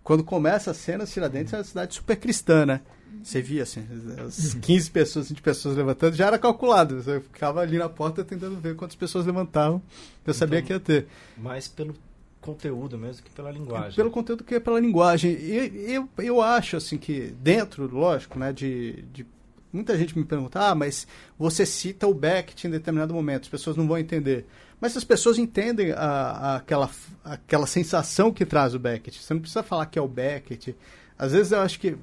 quando começa a cena, Tiradentes uhum. é uma cidade super cristã, né? Você via, assim, as quinze pessoas, vinte pessoas levantando, já era calculado. Eu ficava ali na porta tentando ver quantas pessoas levantavam, eu sabia então, que ia ter. Mas pelo conteúdo mesmo que pela linguagem. Pelo conteúdo que é pela linguagem. E eu, eu acho, assim, que dentro, lógico, né, de, de... Muita gente me pergunta, ah, mas você cita o Beckett em determinado momento, as pessoas não vão entender. Mas as pessoas entendem a, a, aquela, aquela sensação que traz o Beckett. Você não precisa falar que é o Beckett. Às vezes eu acho que...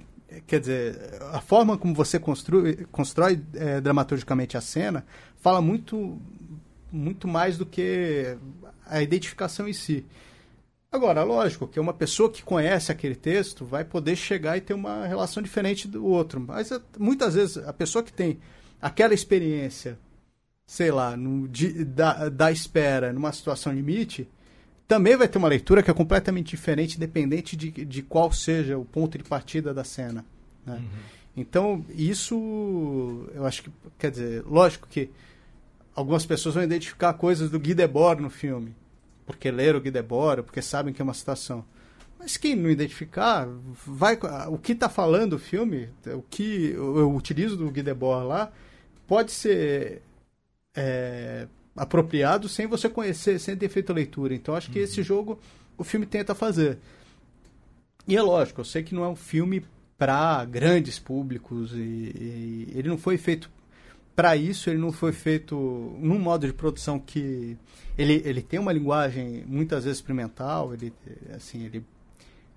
Quer dizer, a forma como você construi, constrói é, dramaturgicamente a cena fala muito, muito mais do que a identificação em si. Agora, lógico que uma pessoa que conhece aquele texto vai poder chegar e ter uma relação diferente do outro. Mas muitas vezes a pessoa que tem aquela experiência, sei lá, no, de, da, da espera, numa situação limite, também vai ter uma leitura que é completamente diferente, independente de, de qual seja o ponto de partida da cena, né? Uhum. Então, isso, eu acho que, quer dizer, lógico que algumas pessoas vão identificar coisas do Guy Debord no filme, porque leram o Guy Debord, porque sabem que é uma citação. Mas quem não identificar, vai, o que está falando o filme, o que eu, eu utilizo do Guy Debord lá, pode ser é, apropriado sem você conhecer, sem ter feito a leitura. Então, acho que uhum. esse jogo o filme tenta fazer. E é lógico, eu sei que não é um filme para grandes públicos, e, e ele não foi feito para isso, ele não foi feito num modo de produção que ele, ele tem uma linguagem muitas vezes experimental, ele, assim, ele,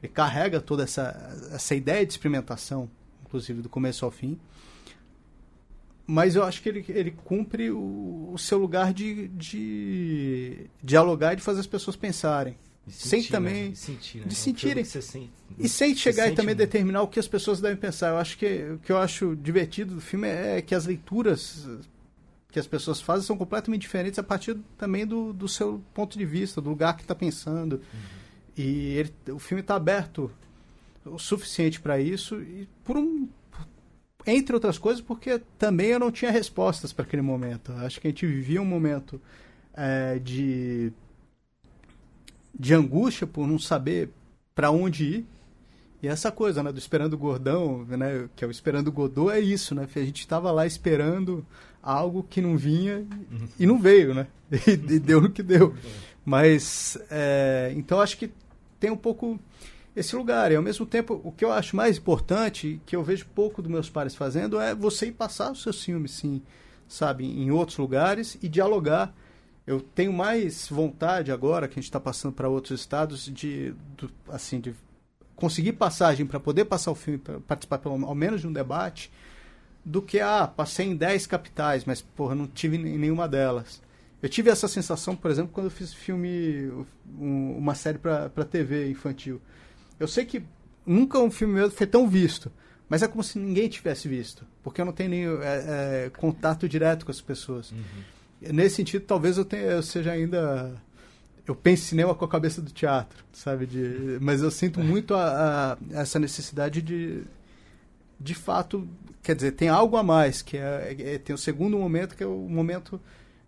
ele carrega toda essa, essa ideia de experimentação, inclusive do começo ao fim, mas eu acho que ele, ele cumpre o, o seu lugar de, de dialogar e de fazer as pessoas pensarem. De sentir, sem também né? sentir, né? de é um sentirem sente, e sem chegar se e também muito. Determinar o que as pessoas devem pensar. Eu acho que o que eu acho divertido do filme é que as leituras que as pessoas fazem são completamente diferentes a partir também do, do seu ponto de vista, do lugar que está pensando. Uhum. E ele, o filme está aberto o suficiente para isso, e por um, entre outras coisas, porque também eu não tinha respostas para aquele momento. Eu acho que a gente vivia um momento é, de de angústia por não saber para onde ir. E essa coisa, né, do Esperando o Gordão, né, que é o Esperando o Godô, é isso, né? A gente estava lá esperando algo que não vinha e não veio, né? E, e deu no que deu. Mas, é, então, acho que tem um pouco esse lugar. E, ao mesmo tempo, o que eu acho mais importante, que eu vejo pouco dos meus pares fazendo, é você ir passar os seus filmes, sim, sabe, em outros lugares e dialogar. Eu tenho mais vontade agora, que a gente está passando para outros estados, de, de, assim, de conseguir passagem para poder passar o filme, para participar pelo, ao menos de um debate, do que, ah, passei em dez capitais, mas, porra, não tive em nenhuma delas. Eu tive essa sensação, por exemplo, quando eu fiz filme, um, uma série para T V infantil. Eu sei que nunca um filme meu foi tão visto, mas é como se ninguém tivesse visto, porque eu não tenho nenhum é, é, contato direto com as pessoas. Uhum. Nesse sentido, talvez eu, tenha, eu seja ainda... Eu penso cinema com a cabeça do teatro, sabe? De, mas eu sinto muito a, a, essa necessidade de... De fato, quer dizer, tem algo a mais, que é, é, tem o segundo momento, que é o momento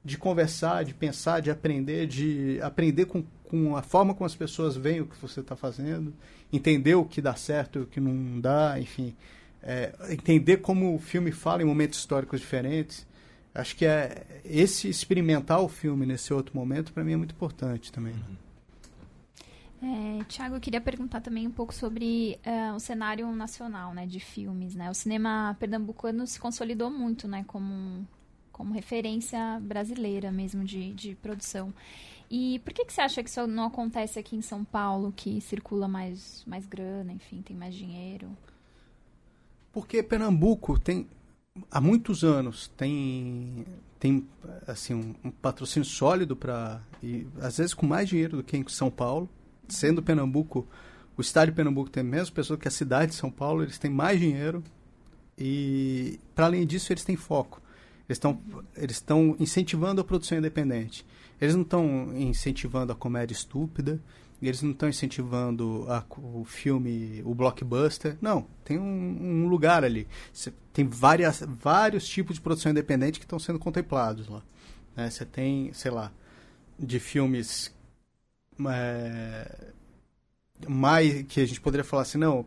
de conversar, de pensar, de aprender, de aprender com, com a forma como as pessoas veem o que você está fazendo, entender o que dá certo e o que não dá, enfim. É, entender como o filme fala em momentos históricos diferentes. Acho que é esse experimentar o filme nesse outro momento, para mim, é muito importante também. Né? É, Thiago, eu queria perguntar também um pouco sobre uh, o cenário nacional, né, de filmes. Né? O cinema pernambucano se consolidou muito, né, como, como referência brasileira mesmo de, de produção. E por que, que você acha que isso não acontece aqui em São Paulo, que circula mais, mais grana, enfim, tem mais dinheiro? Porque Pernambuco tem... Há muitos anos tem, tem assim, um, um patrocínio sólido, para às vezes com mais dinheiro do que em São Paulo, sendo Pernambuco, o estado de Pernambuco tem menos pessoas que a cidade de São Paulo, eles têm mais dinheiro e, para além disso, eles têm foco. Eles estão eles estão incentivando a produção independente. Eles não estão incentivando a comédia estúpida, eles não estão incentivando a, o filme, o blockbuster. Não, tem um, um lugar ali. Cê, tem várias, vários tipos de produção independente que estão sendo contemplados lá. Você né? tem, sei lá, de filmes é, mais que a gente poderia falar assim, não,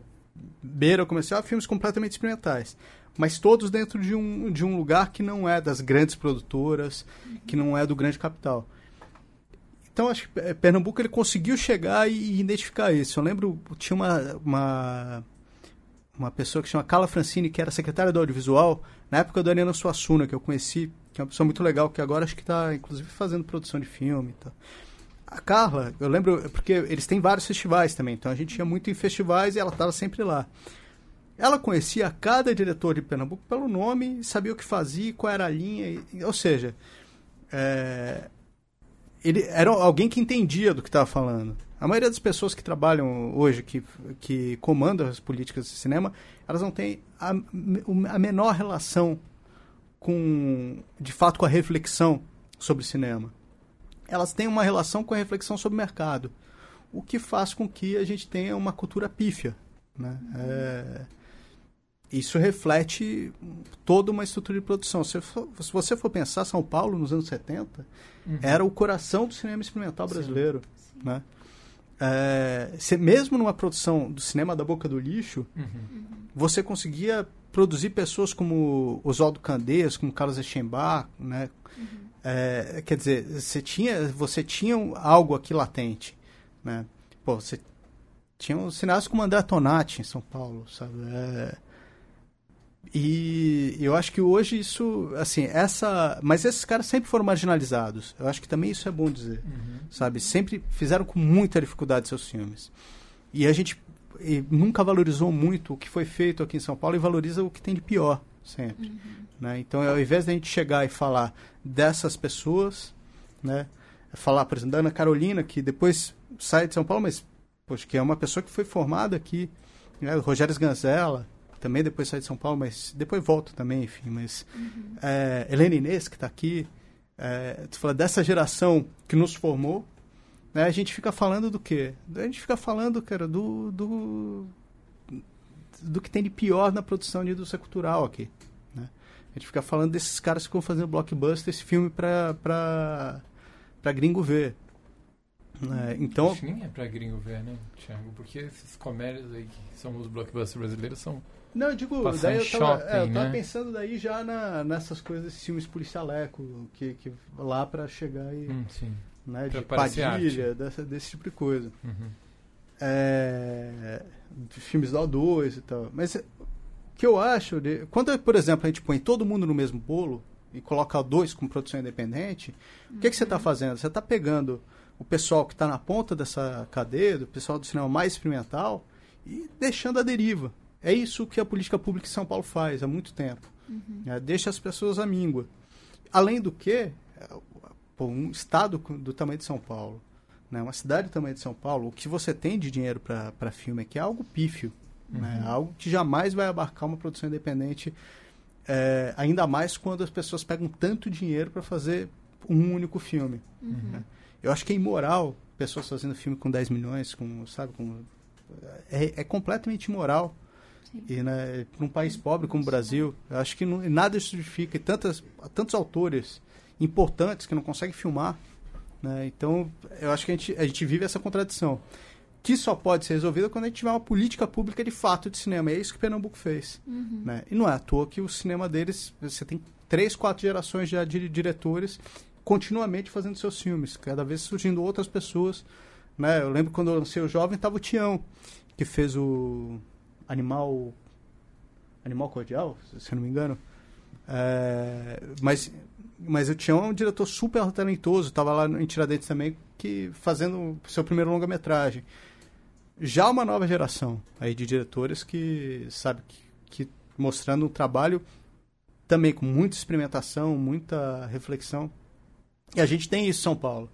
beira comercial, filmes completamente experimentais. Mas todos dentro de um, de um lugar que não é das grandes produtoras, uhum. que não é do grande capital. Então, acho que Pernambuco ele conseguiu chegar e identificar isso. Eu lembro, tinha uma, uma, uma pessoa que chama Carla Francini, que era secretária do audiovisual, na época do Ariano Suassuna, que eu conheci, que é uma pessoa muito legal, que agora acho que está, inclusive, fazendo produção de filme. Tá. A Carla, eu lembro, porque eles têm vários festivais também, então a gente ia muito em festivais e ela estava sempre lá. Ela conhecia cada diretor de Pernambuco pelo nome, sabia o que fazia, qual era a linha, e, ou seja... É, ele era alguém que entendia do que estava falando. A maioria das pessoas que trabalham hoje, que, que comandam as políticas de cinema, elas não têm a, a menor relação com, de fato, com a reflexão sobre cinema. Elas têm uma relação com a reflexão sobre o mercado, o que faz com que a gente tenha uma cultura pífia, né? Uhum. É, isso reflete toda uma estrutura de produção. Se, for, se você for pensar, São Paulo, nos anos setenta, uhum, era o coração do cinema experimental brasileiro, sim, né? É, se, mesmo numa produção do cinema da boca do lixo, uhum, você conseguia produzir pessoas como Oswaldo Candeias, como Carlos Achenbach, né? Uhum. É, quer dizer, você tinha, você tinha algo aqui latente, né? Pô, você tinha um cineasta como André Tonati em São Paulo, sabe? É, e eu acho que hoje isso, assim, essa... Mas esses caras sempre foram marginalizados. Eu acho que também isso é bom dizer, uhum, sabe? Sempre fizeram com muita dificuldade seus filmes. E a gente e nunca valorizou muito o que foi feito aqui em São Paulo e valoriza o que tem de pior, sempre. Uhum. Né? Então, ao invés da gente chegar e falar dessas pessoas, né? Falar, por exemplo, da Ana Carolina, que depois sai de São Paulo, mas, poxa, que é uma pessoa que foi formada aqui, né? O Rogério Sganzella também depois sai de São Paulo, mas depois volta também, enfim, mas... Uhum. É, Helena Inês, que está aqui, é, tu fala dessa geração que nos formou, né, a gente fica falando do quê? A gente fica falando, cara, do, do, do que tem de pior na produção de indústria cultural aqui, né? A gente fica falando desses caras que ficam fazendo blockbuster, esse filme para pra, pra gringo ver. É, então... Acho que nem é pra gringo ver, né, Thiago? Porque esses comércios aí que são os blockbusters brasileiros são... Não, eu digo, daí eu tava, shopping, é, eu tava né? pensando daí já na, nessas coisas, esses filmes policialeco, que, que lá pra chegar e... Hum, sim. Né, de Padilha, dessa, desse tipo de coisa. Uhum. É, filmes da O dois e tal. Mas o que eu acho... De, quando, por exemplo, a gente põe todo mundo no mesmo bolo e coloca O dois com produção independente, uhum, o que, que você tá fazendo? Você tá pegando... o pessoal que está na ponta dessa cadeia, o pessoal do cinema mais experimental, e deixando a deriva. É isso que a política pública em São Paulo faz há muito tempo. Uhum. É, deixa as pessoas à míngua. Além do que, pô, um estado do tamanho de São Paulo, né, uma cidade do tamanho de São Paulo, o que você tem de dinheiro para filme aqui é algo pífio, uhum, né, algo que jamais vai abarcar uma produção independente, é, ainda mais quando as pessoas pegam tanto dinheiro para fazer um único filme. Uhum. Né? Eu acho que é imoral pessoas fazendo filme com dez milhões, com, sabe, com, é, é completamente imoral. Sim. E, né, para um país pobre como o Brasil, eu acho que não, nada justifica. E tantas, tantos autores importantes que não conseguem filmar, né? Então, eu acho que a gente, a gente vive essa contradição, que só pode ser resolvida quando a gente tiver uma política pública de fato de cinema. É isso que Pernambuco fez. Uhum. Né? E não é à toa que o cinema deles, você tem três, quatro gerações já de diretores continuamente fazendo seus filmes, cada vez surgindo outras pessoas, né? Eu lembro quando eu lancei o Jovem, estava o Tião, que fez o Animal Animal Cordial, se eu não me engano. É, mas, mas o Tião é um diretor super talentoso, estava lá em Tiradentes também, que, fazendo seu primeiro longa-metragem. Já uma nova geração aí de diretores que, sabe, que, que mostrando um trabalho também com muita experimentação, muita reflexão. E a gente tem isso em São Paulo.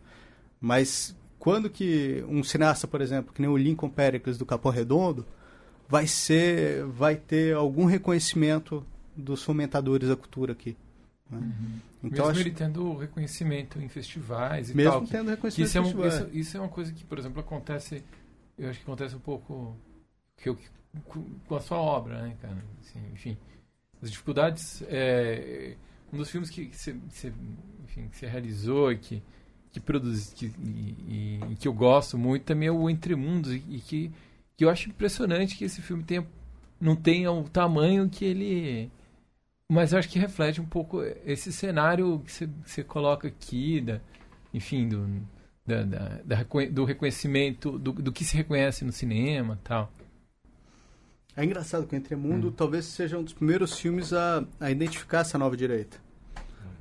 Mas quando que um cineasta, por exemplo, que nem o Lincoln Pericles do Capão Redondo, vai ser, vai ter algum reconhecimento dos fomentadores da cultura aqui, né? Uhum. Então, mesmo acho... ele tendo reconhecimento em festivais e mesmo tal. Mesmo tendo reconhecimento que, que isso em é um, festivais. Isso, isso é uma coisa que, por exemplo, acontece... Eu acho que acontece um pouco que eu, com a sua obra, né, cara? Assim, enfim, as dificuldades... É, um dos filmes que você... Enfim, que você realizou e que, que produz que, e, e que eu gosto muito também é o Entre Mundos, e, e que, que eu acho impressionante que esse filme tenha, não tenha o tamanho que ele... Mas eu acho que reflete um pouco esse cenário que você, que você coloca aqui, da, enfim, do, da, da, da, do reconhecimento, do, do que se reconhece no cinema e tal. É engraçado que o Entre Mundo hum. talvez seja um dos primeiros filmes a, a identificar essa nova direita.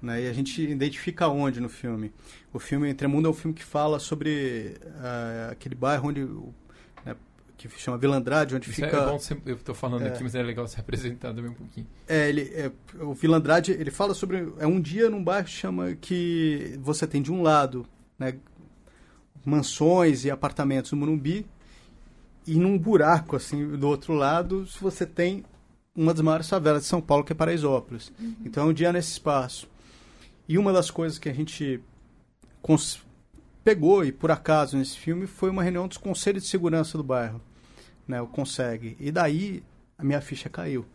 Né? E a gente identifica onde no filme. O filme Entremundo é um filme que fala sobre uh, aquele bairro onde, né, que se chama Vila Andrade, onde isso fica... É bom ser, eu estou falando é, aqui, mas é legal ser apresentado também um pouquinho. É, ele, é, o Vila Andrade, ele fala sobre... É um dia num bairro que, chama, que você tem de um lado, né, mansões e apartamentos no Morumbi, e num buraco, assim, do outro lado, você tem uma das maiores favelas de São Paulo, que é Paraisópolis. Uhum. Então, é um dia nesse espaço. E uma das coisas que a gente cons- pegou, e por acaso, nesse filme, foi uma reunião dos conselhos de segurança do bairro, né, o Conseg. E daí, a minha ficha caiu.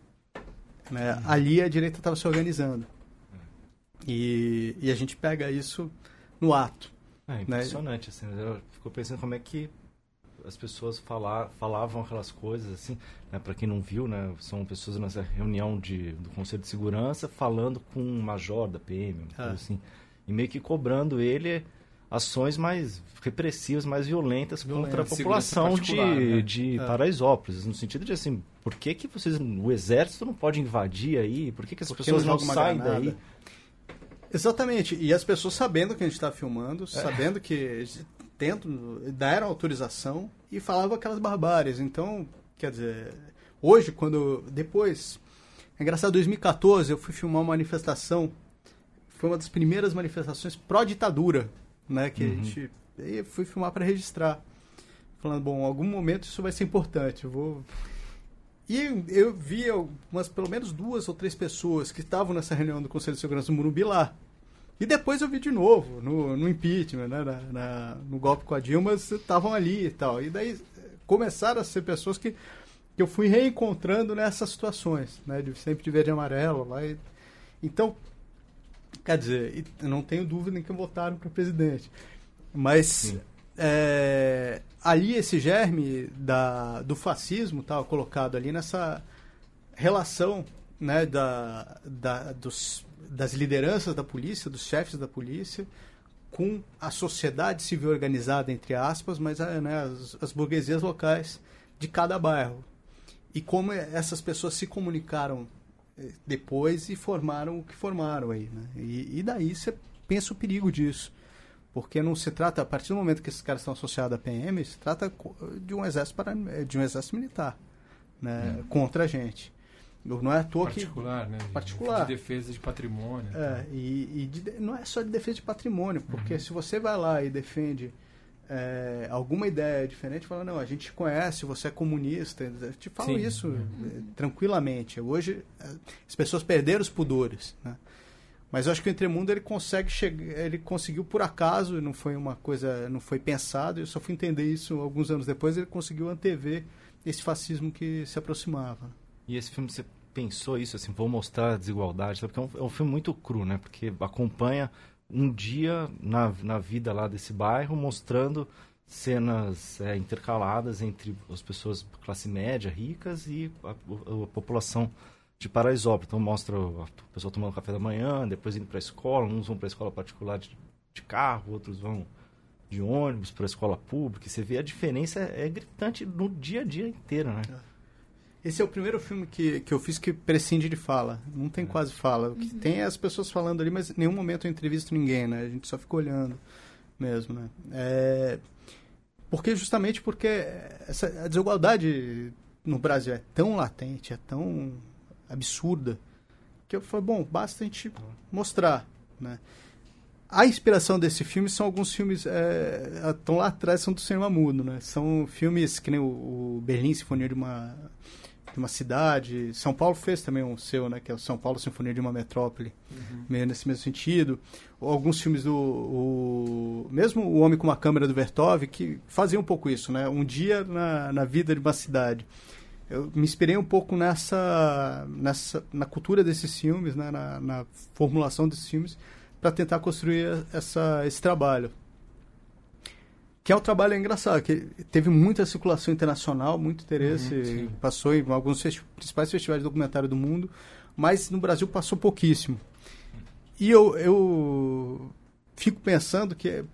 Né? Uhum. Ali, a direita estava se organizando. E, e a gente pega isso no ato. É impressionante, né? Assim, eu fico pensando como é que as pessoas falar, falavam aquelas coisas, assim, né? Para quem não viu, né? São pessoas nessa reunião de, do Conselho de Segurança falando com um major da P M, uma coisa assim, e meio que cobrando ele ações mais repressivas, mais violentas Violência, contra a população de, né? de é. Paraisópolis, no sentido de assim, por que que vocês, o exército não pode invadir aí? Por que que as Porque pessoas não saem granada? daí? Exatamente, e as pessoas sabendo que a gente está filmando, é. sabendo que tento, deram autorização e falavam aquelas barbáries. Então, quer dizer, hoje, quando, depois, é engraçado, em dois mil e catorze eu fui filmar uma manifestação, foi uma das primeiras manifestações pró-ditadura, né, que uhum. a gente, e fui filmar para registrar, falando, bom, em algum momento isso vai ser importante, eu vou... E eu vi umas, pelo menos duas ou três pessoas que estavam nessa reunião do Conselho de Segurança do Morumbi lá. E depois eu vi de novo, no, no impeachment, né, na, na, no golpe com a Dilma, estavam ali e tal. E daí começaram a ser pessoas que, que eu fui reencontrando nessas situações, né, de sempre de verde e amarelo. Lá e, então, quer dizer, não tenho dúvida em que votaram para presidente. Mas... É, ali esse germe da, do fascismo estava colocado ali nessa relação, né, da, da, dos, das lideranças da polícia, dos chefes da polícia, com a sociedade civil organizada, entre aspas, mas né, as, as burguesias locais de cada bairro. E como essas pessoas se comunicaram depois e formaram o que formaram aí, né? E, e daí você pensa o perigo disso. Porque não se trata, a partir do momento que esses caras estão associados à P M, se trata de um exército, para, de um exército militar, né, é. contra a gente. Não é à toa particular, que... Né, de, particular, né? De defesa de patrimônio. É, então. E, e de, não é só de defesa de patrimônio, porque uhum. se você vai lá e defende é, alguma ideia diferente, fala, não, a gente te conhece, você é comunista, eu te falo Sim. isso uhum. tranquilamente. Hoje, as pessoas perderam os pudores, né? Mas eu acho que o Entremundo ele consegue chegar, ele conseguiu por acaso, não foi uma coisa, não foi pensado, eu só fui entender isso alguns anos depois, ele conseguiu antever esse fascismo que se aproximava. E esse filme, você pensou isso, assim, vou mostrar a desigualdade, porque é um, é um filme muito cru, né? Porque acompanha um dia na, na vida lá desse bairro, mostrando cenas é, intercaladas entre as pessoas classe média, ricas, e a, a, a população... de Paraisópolis. Então mostra a pessoa tomando café da manhã, depois indo para a escola, uns vão para a escola particular de, de carro, outros vão de ônibus para a escola pública, e você vê a diferença é, é gritante no dia a dia inteiro, né? Esse é o primeiro filme que, que eu fiz que prescinde de fala, não tem é. quase fala, o que uhum. tem é as pessoas falando ali, mas em nenhum momento eu entrevisto ninguém, né? A gente só fica olhando mesmo, né? É... Porque justamente porque essa, a desigualdade no Brasil é tão latente, é tão... absurda, que eu falei, bom, basta a gente mostrar, né? A inspiração desse filme são alguns filmes, é, estão lá atrás, são do cinema mudo, né? São filmes que nem o, o Berlim, Sinfonia de uma, de uma Cidade, São Paulo fez também um seu, né? Que é o São Paulo, Sinfonia de uma Metrópole, uhum. meio nesse mesmo sentido. Alguns filmes do... O, mesmo O Homem com uma Câmera, do Vertov, que fazia um pouco isso, né? Um dia na, na vida de uma cidade. Eu me inspirei um pouco nessa, nessa na cultura desses filmes, né, na, na formulação desses filmes, para tentar construir essa, esse trabalho. Que é um trabalho engraçado, que teve muita circulação internacional, muito interesse, uhum, passou em alguns festi- principais festivais de documentário do mundo, mas no Brasil passou pouquíssimo. E eu, eu fico pensando que,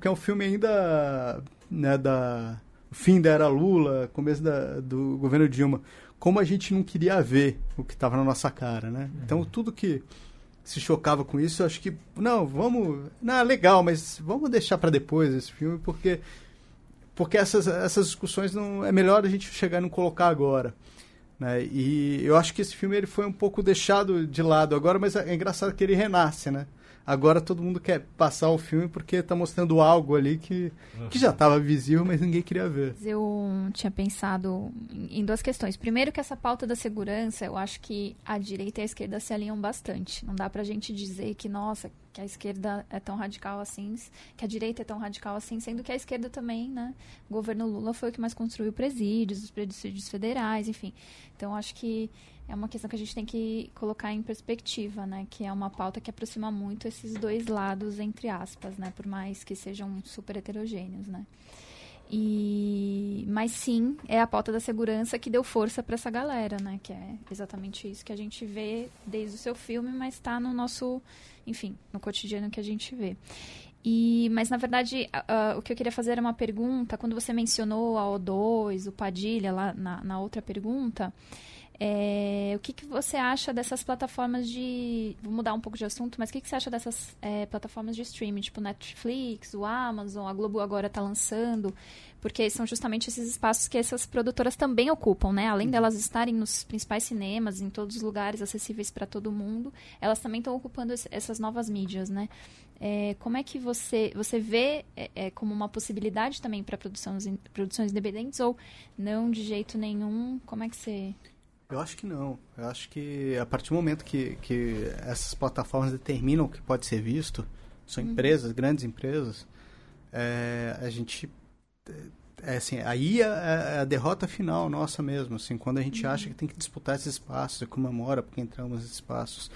que é um filme ainda, né, da... o fim da era Lula, começo da, do governo Dilma, como a gente não queria ver o que estava na nossa cara, né? Uhum. Então, tudo que se chocava com isso, eu acho que, não, vamos... Não, legal, mas vamos deixar para depois esse filme, porque, porque essas, essas discussões não... É melhor a gente chegar e não colocar agora, né? E eu acho que esse filme ele foi um pouco deixado de lado agora, mas é engraçado que ele renasce, né? Agora todo mundo quer passar o filme porque está mostrando algo ali que, que já estava visível, mas ninguém queria ver. Eu tinha pensado em duas questões. Primeiro, que essa pauta da segurança, eu acho que a direita e a esquerda se alinham bastante. Não dá para a gente dizer que, nossa, que a esquerda é tão radical assim, que a direita é tão radical assim, sendo que a esquerda também, né? O governo Lula foi o que mais construiu presídios, os presídios federais, enfim. Então, acho que é uma questão que a gente tem que colocar em perspectiva, né? Que é uma pauta que aproxima muito esses dois lados, entre aspas, né? Por mais que sejam super heterogêneos, né? E... Mas sim, é a pauta da segurança que deu força para essa galera, né? Que é exatamente isso que a gente vê desde o seu filme, mas está no nosso, enfim, no cotidiano que a gente vê. E, mas, na verdade, uh, uh, o que eu queria fazer era uma pergunta. Quando você mencionou a O dois, o Padilha, lá na, na outra pergunta... É, o que, que você acha dessas plataformas de... Vou mudar um pouco de assunto, mas o que, que você acha dessas é, plataformas de streaming, tipo Netflix, o Amazon, a Globo agora está lançando, porque são justamente esses espaços que essas produtoras também ocupam, né? Além delas estarem nos principais cinemas, em todos os lugares acessíveis para todo mundo, elas também estão ocupando esse, essas novas mídias, né? É, como é que você, você vê é, é, como uma possibilidade também para produções, produções independentes ou não de jeito nenhum? Como é que você... Eu acho que não. Eu acho que a partir do momento que, que essas plataformas determinam o que pode ser visto, são uhum. empresas, grandes empresas, é, a gente... É, assim, aí é a derrota final nossa mesmo, assim, quando a gente uhum. acha que tem que disputar esses espaços, e comemora porque entramos nesses espaços.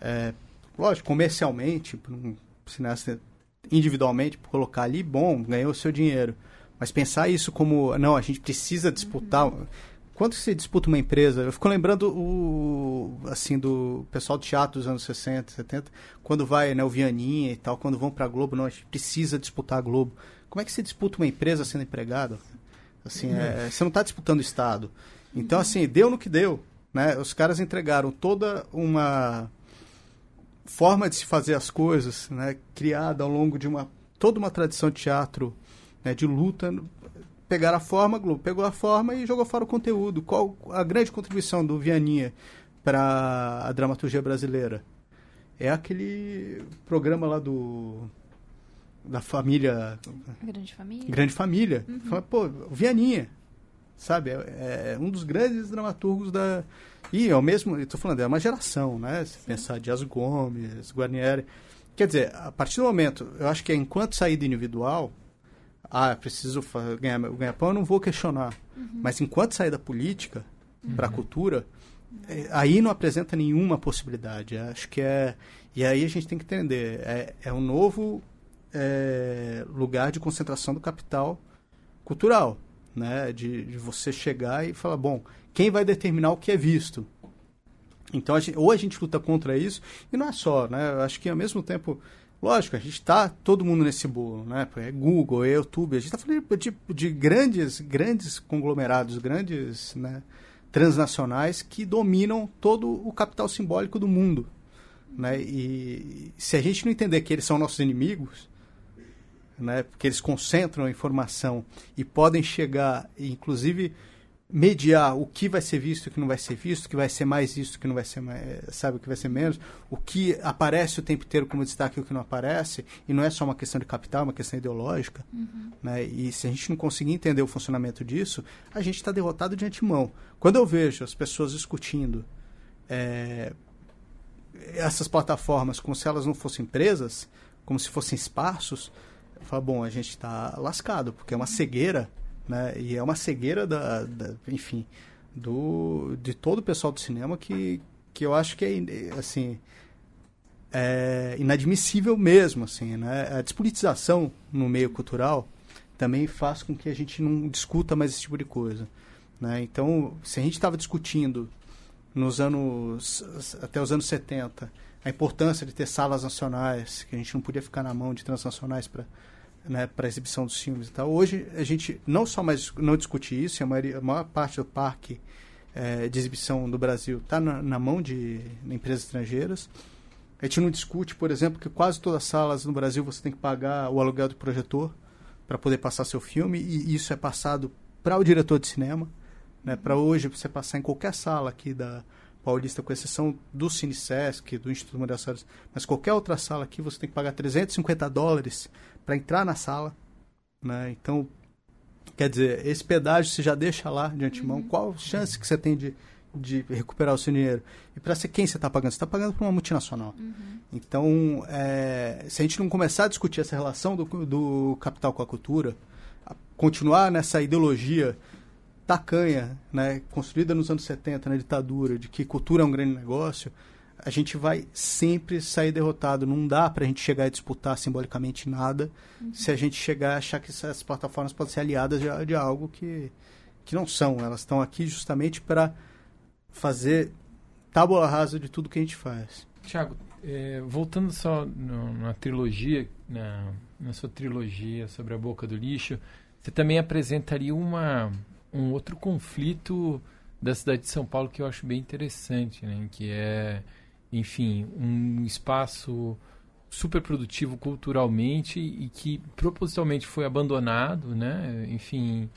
É, lógico, comercialmente, para um cineasta individualmente, por colocar ali, bom, ganhou o seu dinheiro. Mas pensar isso como, não, a gente precisa disputar... Uhum. Quando se disputa uma empresa, eu fico lembrando o, assim, do pessoal do teatro dos anos sessenta, setenta, quando vai, né, o Vianinha e tal, quando vão para a Globo, não, a gente precisa disputar a Globo. Como é que se disputa uma empresa sendo empregado? Assim, é, você não está disputando o Estado. Então, assim, deu no que deu, né? Os caras entregaram toda uma forma de se fazer as coisas, né, criada ao longo de uma, toda uma tradição de teatro, né, de luta... Pegaram a forma, a Globo pegou a forma e jogou fora o conteúdo. Qual a grande contribuição do Vianinha para a dramaturgia brasileira? É aquele programa lá do... Da família... A Grande Família. Grande Família. Uhum. Fala, pô, o Vianinha, sabe? É, é um dos grandes dramaturgos da... E é o mesmo... Estou falando, é uma geração, né? Se Sim. pensar Dias Gomes, Guarnieri... Quer dizer, a partir do momento... Eu acho que é enquanto saída individual... Ah, eu preciso ganhar, ganhar pão, eu não vou questionar. Uhum. Mas enquanto sair da política uhum. para a cultura, é, aí não apresenta nenhuma possibilidade. Acho que é... E aí a gente tem que entender. É, é um novo é, lugar de concentração do capital cultural, né? De, de você chegar e falar, bom, quem vai determinar o que é visto? Então, a gente, ou a gente luta contra isso, e não é só, né? Eu acho que, ao mesmo tempo... Lógico, a gente está todo mundo nesse bolo, né? É Google, é YouTube, a gente está falando de, de grandes, grandes conglomerados, grandes, né, transnacionais que dominam todo o capital simbólico do mundo, né? E se a gente não entender que eles são nossos inimigos, né, porque eles concentram a informação e podem chegar, inclusive, mediar o que vai ser visto, o que não vai ser visto, o que vai ser mais isso, o que não vai ser mais, sabe, o que vai ser menos, o que aparece o tempo inteiro como destaque e o que não aparece, e não é só uma questão de capital, é uma questão ideológica, uhum. né? E se a gente não conseguir entender o funcionamento disso, a gente está derrotado de antemão. Quando eu vejo as pessoas discutindo é, essas plataformas como se elas não fossem empresas, como se fossem espaços, eu falo, bom, a gente está lascado, porque é uma cegueira, né? E é uma cegueira da, da, enfim, do, de todo o pessoal do cinema que, que eu acho que é, assim, é inadmissível mesmo, assim, né? A despolitização no meio cultural também faz com que a gente não discuta mais esse tipo de coisa, né? Então, se a gente estava discutindo nos anos, até os anos setenta, a importância de ter salas nacionais, que a gente não podia ficar na mão de transnacionais para... Né, para a exibição dos filmes e tal. Hoje a gente não só mais não discute isso, a, maioria, a maior parte do parque é, de exibição do Brasil está na, na mão de empresas estrangeiras. A gente não discute, por exemplo, que quase todas as salas no Brasil você tem que pagar o aluguel do projetor para poder passar seu filme, e isso é passado para o diretor de cinema, né, para hoje você passar em qualquer sala aqui da, paulista, com exceção do Cine Sesc, do Instituto Mundial das Artes, mas qualquer outra sala aqui você tem que pagar trezentos e cinquenta dólares para entrar na sala, né? Então, quer dizer, esse pedágio você já deixa lá de antemão. Uhum. Qual chance que você tem de, de recuperar o seu dinheiro? E para ser quem você está pagando? Você está pagando para uma multinacional. Uhum. Então, é, se a gente não começar a discutir essa relação do, do capital com a cultura, a continuar nessa ideologia tacanha, né, construída nos anos setenta, na ditadura, de que cultura é um grande negócio, a gente vai sempre sair derrotado. Não dá para a gente chegar e disputar simbolicamente nada, uhum, se a gente chegar a achar que essas plataformas podem ser aliadas de, de algo que, que não são. Elas estão aqui justamente para fazer tábua rasa de tudo que a gente faz. Thiago, é, voltando só no, na trilogia, na, na sua trilogia sobre a boca do lixo, você também apresentaria uma... um outro conflito da cidade de São Paulo que eu acho bem interessante, né? Que é, enfim, um espaço super produtivo culturalmente e que propositalmente foi abandonado, né? Enfim,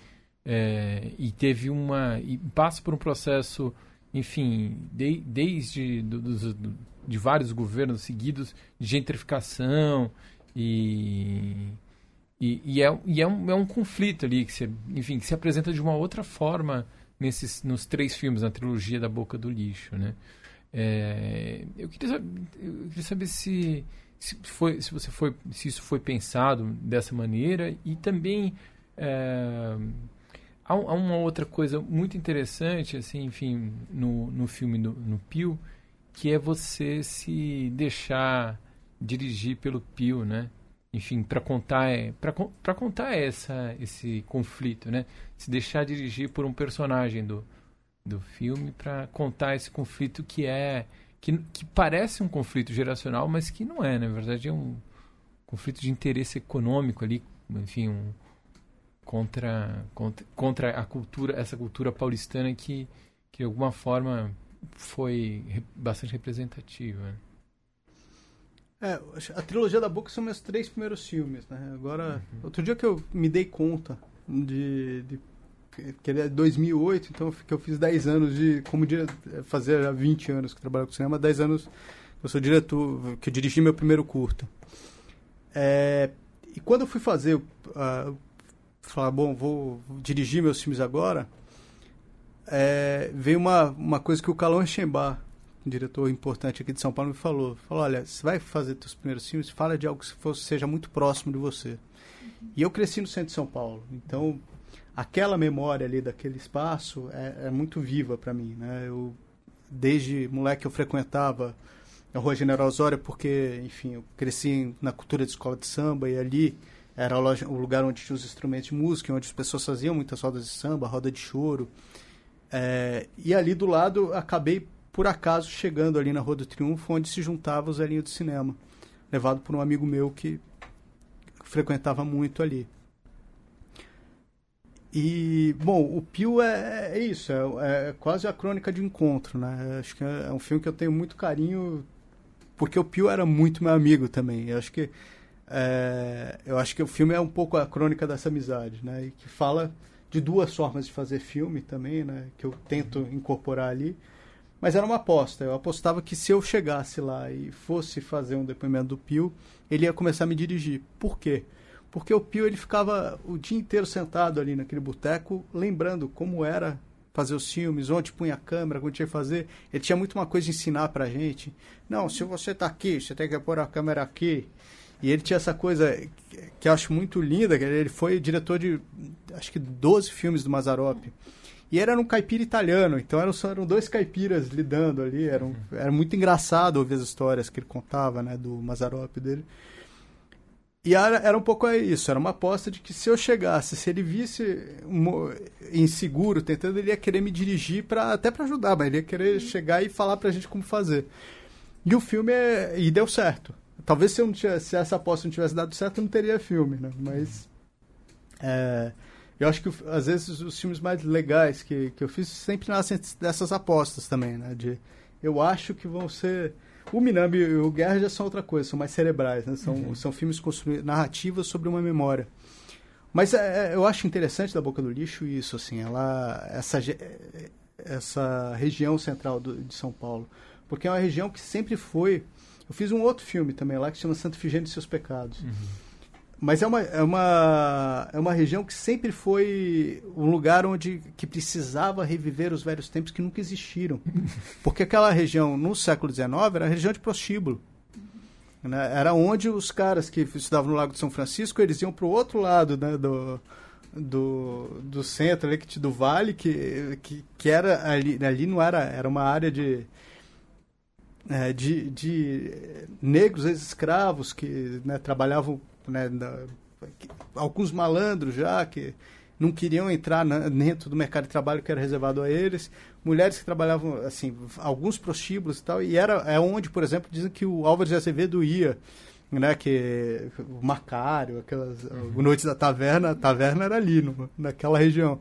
é, e teve uma... E passa por um processo, enfim, de, desde do, do, do, de vários governos seguidos, de gentrificação e... E, e, é, e é, um, é um conflito ali que se, enfim, que se apresenta de uma outra forma nesses, nos três filmes, na trilogia da Boca do Lixo, né? É, eu, queria saber, eu queria saber se, se, foi, se, você foi, se isso foi pensado dessa maneira. E também é, há, há uma outra coisa muito interessante, assim, enfim, no, no filme do, no Pio, que é você se deixar dirigir pelo Pio, né? Enfim, para contar, para contar essa, esse conflito, né? Se deixar dirigir por um personagem do, do filme para contar esse conflito que é que, que parece um conflito geracional, mas que não é, na verdade é um conflito de interesse econômico ali, enfim, um, contra, contra, contra a cultura, essa cultura paulistana que, que de alguma forma foi bastante representativa, né? É, a trilogia da Boca são meus três primeiros filmes, né? Agora, uhum, outro dia que eu me dei conta de, de que ele é dois mil e oito, então que eu fiz dez anos de... Como dire, fazia já vinte anos que trabalho com cinema, dez anos que eu sou diretor, que eu dirigi meu primeiro curta. É, e quando eu fui fazer... Uh, falar, bom, vou dirigir meus filmes agora, é, veio uma, uma coisa que o Carlos Achenbach, um diretor importante aqui de São Paulo, me falou. Falou, olha, você vai fazer teus primeiros filmes, fala de algo que fosse, seja muito próximo de você. Uhum. E eu cresci no centro de São Paulo, então aquela memória ali daquele espaço é, é muito viva para mim, né? Eu, desde moleque, eu frequentava a Rua General Osório porque, enfim, eu cresci na cultura de escola de samba e ali era o lugar onde tinha os instrumentos de música, onde as pessoas faziam muitas rodas de samba, roda de choro. É, e ali do lado, acabei por acaso chegando ali na Rua do Triunfo, onde se juntava o Zelinho do Cinema, levado por um amigo meu que frequentava muito ali. E, bom, o Pio é, é isso, é, é quase a crônica de encontro, né? Acho que é um filme que eu tenho muito carinho, porque o Pio era muito meu amigo também. Eu acho que, é, eu acho que o filme é um pouco a crônica dessa amizade, né? E que fala de duas formas de fazer filme também, né? Que eu tento incorporar ali. Mas era uma aposta, eu apostava que se eu chegasse lá e fosse fazer um depoimento do Pio, ele ia começar a me dirigir. Por quê? Porque o Pio, ele ficava o dia inteiro sentado ali naquele boteco, lembrando como era fazer os filmes, onde punha a câmera, onde tinha que fazer. Ele tinha muito uma coisa de ensinar pra gente. Não, se você tá aqui, você tem que pôr a câmera aqui. E ele tinha essa coisa que eu acho muito linda, que ele foi diretor de, acho que, doze filmes do Mazzaropi. E era um caipira italiano, então eram, eram dois caipiras lidando ali, eram, era muito engraçado ouvir as histórias que ele contava, né, do Mazzaropi dele. E era, era um pouco isso, era uma aposta de que se eu chegasse, se ele visse um, inseguro, tentando, ele ia querer me dirigir, pra, até para ajudar, mas ele ia querer chegar e falar pra gente como fazer. E o filme, é, e deu certo. Talvez se, eu não tivesse, se essa aposta não tivesse dado certo, não teria filme, né, mas... É, eu acho que, às vezes, os filmes mais legais que, que eu fiz sempre nascem dessas apostas também, né? De, eu acho que vão ser... O Minambi e o Guerra já são outra coisa, são mais cerebrais, né? São, uhum, são filmes construídos, narrativas sobre uma memória. Mas é, eu acho interessante da Boca do Lixo isso, assim, ela... Essa, essa região central do, de São Paulo, porque é uma região que sempre foi... Eu fiz um outro filme também lá, que se chama Santa Efigênia e Seus Pecados. Uhum. Mas é uma, é, uma, é uma região que sempre foi um lugar onde que precisava reviver os velhos tempos que nunca existiram. Porque aquela região, no século dezenove, era a região de prostíbulo. Né? Era onde os caras que estudavam no Lago de São Francisco, eles iam para o outro lado, né, do... Do, do centro ali, do vale, que, que, que era ali, ali não era, era uma área de, é, de, de negros, ex-escravos que, né, trabalhavam, né, na, que, alguns malandros já, que não queriam entrar na, dentro do mercado de trabalho que era reservado a eles, mulheres que trabalhavam, assim, alguns prostíbulos e tal, e era é onde, por exemplo, dizem que o Álvares de Azevedo ia, né, que o Macário, aquelas, uhum, Noites da Taverna, a taverna era ali, no, naquela região.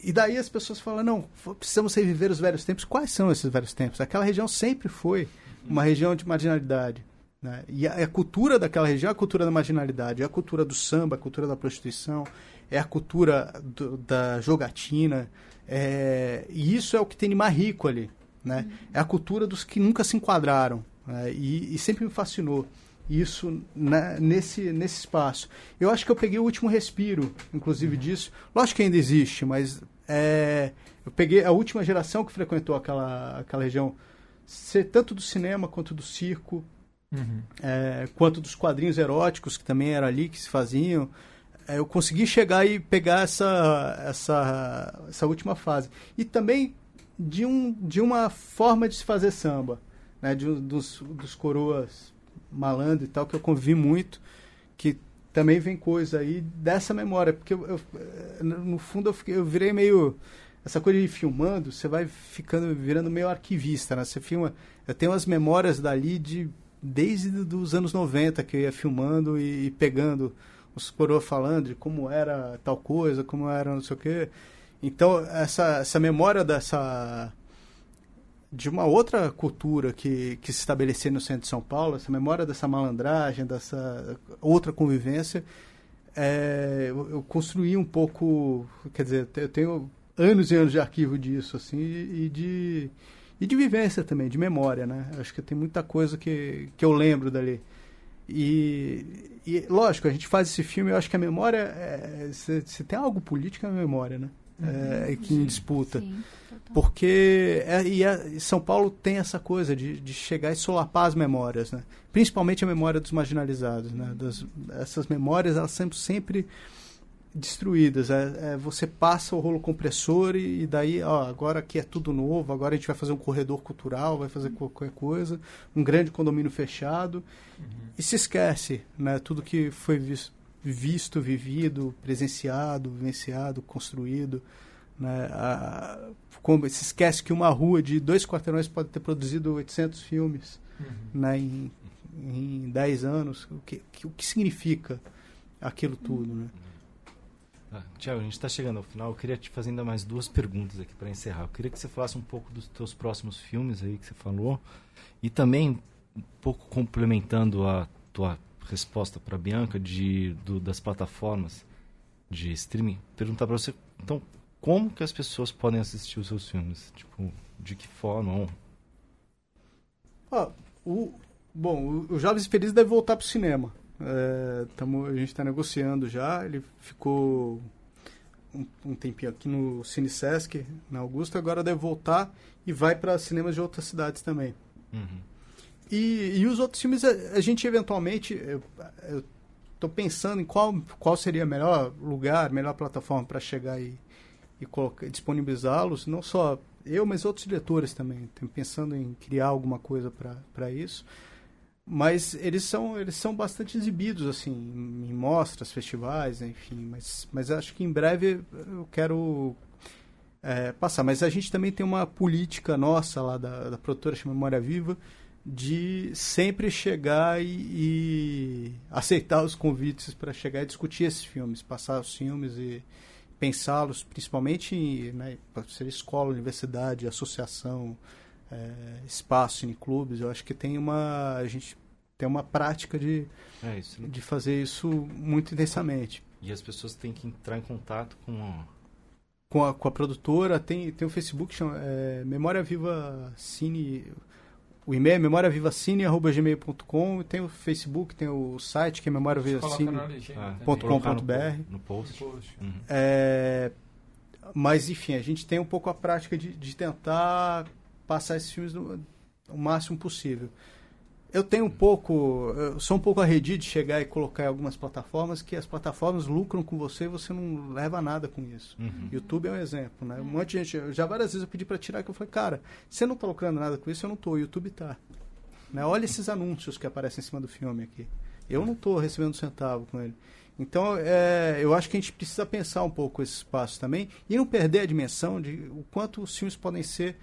E daí as pessoas falam, não, precisamos reviver os velhos tempos. Quais são esses velhos tempos? Aquela região sempre foi uma região de marginalidade, né? E a, a cultura daquela região é a cultura da marginalidade, é a cultura do samba, a cultura da prostituição, é a cultura do, da jogatina, é, e isso é o que tem de mais rico ali, né? Uhum. É a cultura dos que nunca se enquadraram, né? e, e sempre me fascinou isso, né, nesse, nesse espaço. Eu acho que eu peguei o último respiro, inclusive, uhum, disso. Lógico que ainda existe, mas é, eu peguei a última geração que frequentou aquela, aquela região, tanto do cinema quanto do circo, uhum, é, quanto dos quadrinhos eróticos, que também era ali que se faziam. É, eu consegui chegar e pegar essa, essa, essa última fase. E também de, um, de uma forma de se fazer samba, né, de, dos, dos coroas... malandro e tal, que eu convivi muito, que também vem coisa aí dessa memória, porque eu, eu, no fundo eu, fiquei, eu virei meio essa coisa de ir filmando, você vai ficando virando meio arquivista, né? Você filma, eu tenho as memórias dali de desde os anos noventa que eu ia filmando e, e pegando os coroa falando de como era tal coisa, como era não sei o quê. Então essa, essa memória dessa de uma outra cultura que, que se estabelecia no centro de São Paulo, essa memória dessa malandragem, dessa outra convivência, é, eu, eu construí um pouco, quer dizer, eu tenho anos e anos de arquivo disso, assim, e de, e de vivência também, de memória, né? Acho que tem muita coisa que, que eu lembro dali. E, e, lógico, a gente faz esse filme, eu acho que a memória, é, se, se tem algo político, é a memória, né? É, que sim, disputa, sim, porque é, e a, São Paulo tem essa coisa de, de chegar e solapar as memórias, né? Principalmente a memória dos marginalizados, né? Das, essas memórias, elas são sempre, sempre destruídas, é, é, você passa o rolo compressor e, e daí ó, agora aqui é tudo novo, agora a gente vai fazer um corredor cultural, vai fazer qualquer coisa, um grande condomínio fechado, uhum, e se esquece, né? Tudo que foi visto visto, vivido, presenciado, vivenciado, construído, né? A, como, se esquece que uma rua de dois quarteirões pode ter produzido oitocentos filmes, uhum, né? em, em dez anos, o que, que, o que significa aquilo tudo, né? Ah, Thiago, a gente está chegando ao final, eu queria te fazer ainda mais duas perguntas aqui para encerrar. Eu queria que você falasse um pouco dos teus próximos filmes aí que você falou, e também um pouco complementando a tua resposta para a Bianca de, do, das plataformas de streaming, perguntar para você, então, como que as pessoas podem assistir os seus filmes? Tipo, de que forma? Ah, o, bom, o Jovens Felizes deve voltar para o cinema. É, tamo, a gente está negociando já, ele ficou um, um tempinho aqui no Cine Sesc, na Augusta, agora deve voltar e vai para cinemas de outras cidades também. Uhum. E, e os outros filmes, a, a gente eventualmente, eu estou pensando em qual, qual seria o melhor lugar, melhor plataforma para chegar e, e colocar, disponibilizá-los, não só eu, mas outros diretores também. Estou pensando em criar alguma coisa para isso, mas eles são, eles são bastante exibidos, assim, em, em mostras, festivais, enfim, mas, mas acho que em breve eu quero... É, passar, mas a gente também tem uma política nossa lá da, da produtora, chama Memória Viva, de sempre chegar e, e aceitar os convites para chegar e discutir esses filmes, passar os filmes e pensá-los, principalmente em, né, pode ser escola, universidade, associação, é, espaço, cineclubes. Eu acho que tem uma, a gente tem uma prática de, é isso, né? de fazer isso muito intensamente. E as pessoas têm que entrar em contato com... com a, com a produtora, tem, tem um Facebook, chama é, Memória Viva Cine, o e-mail é memória viva cine arroba gmail ponto com, tem o Facebook, tem o site que é memória viva cine ponto com ponto b r. É, no post. No post. Uhum. É, mas, enfim, a gente tem um pouco a prática de, de tentar passar esses filmes no, o máximo possível. Eu tenho um pouco, eu sou um pouco arredio de chegar e colocar em algumas plataformas que as plataformas lucram com você e você não leva nada com isso. Uhum. YouTube é um exemplo, né? Um monte de gente, já várias vezes eu pedi para tirar, que eu falei, cara, você não tá lucrando nada com isso, eu não tô, o YouTube tá. Né? Olha esses anúncios que aparecem em cima do filme aqui. Eu não tô recebendo um centavo com ele. Então, é, eu acho que a gente precisa pensar um pouco esse espaço também e não perder a dimensão de o quanto os filmes podem ser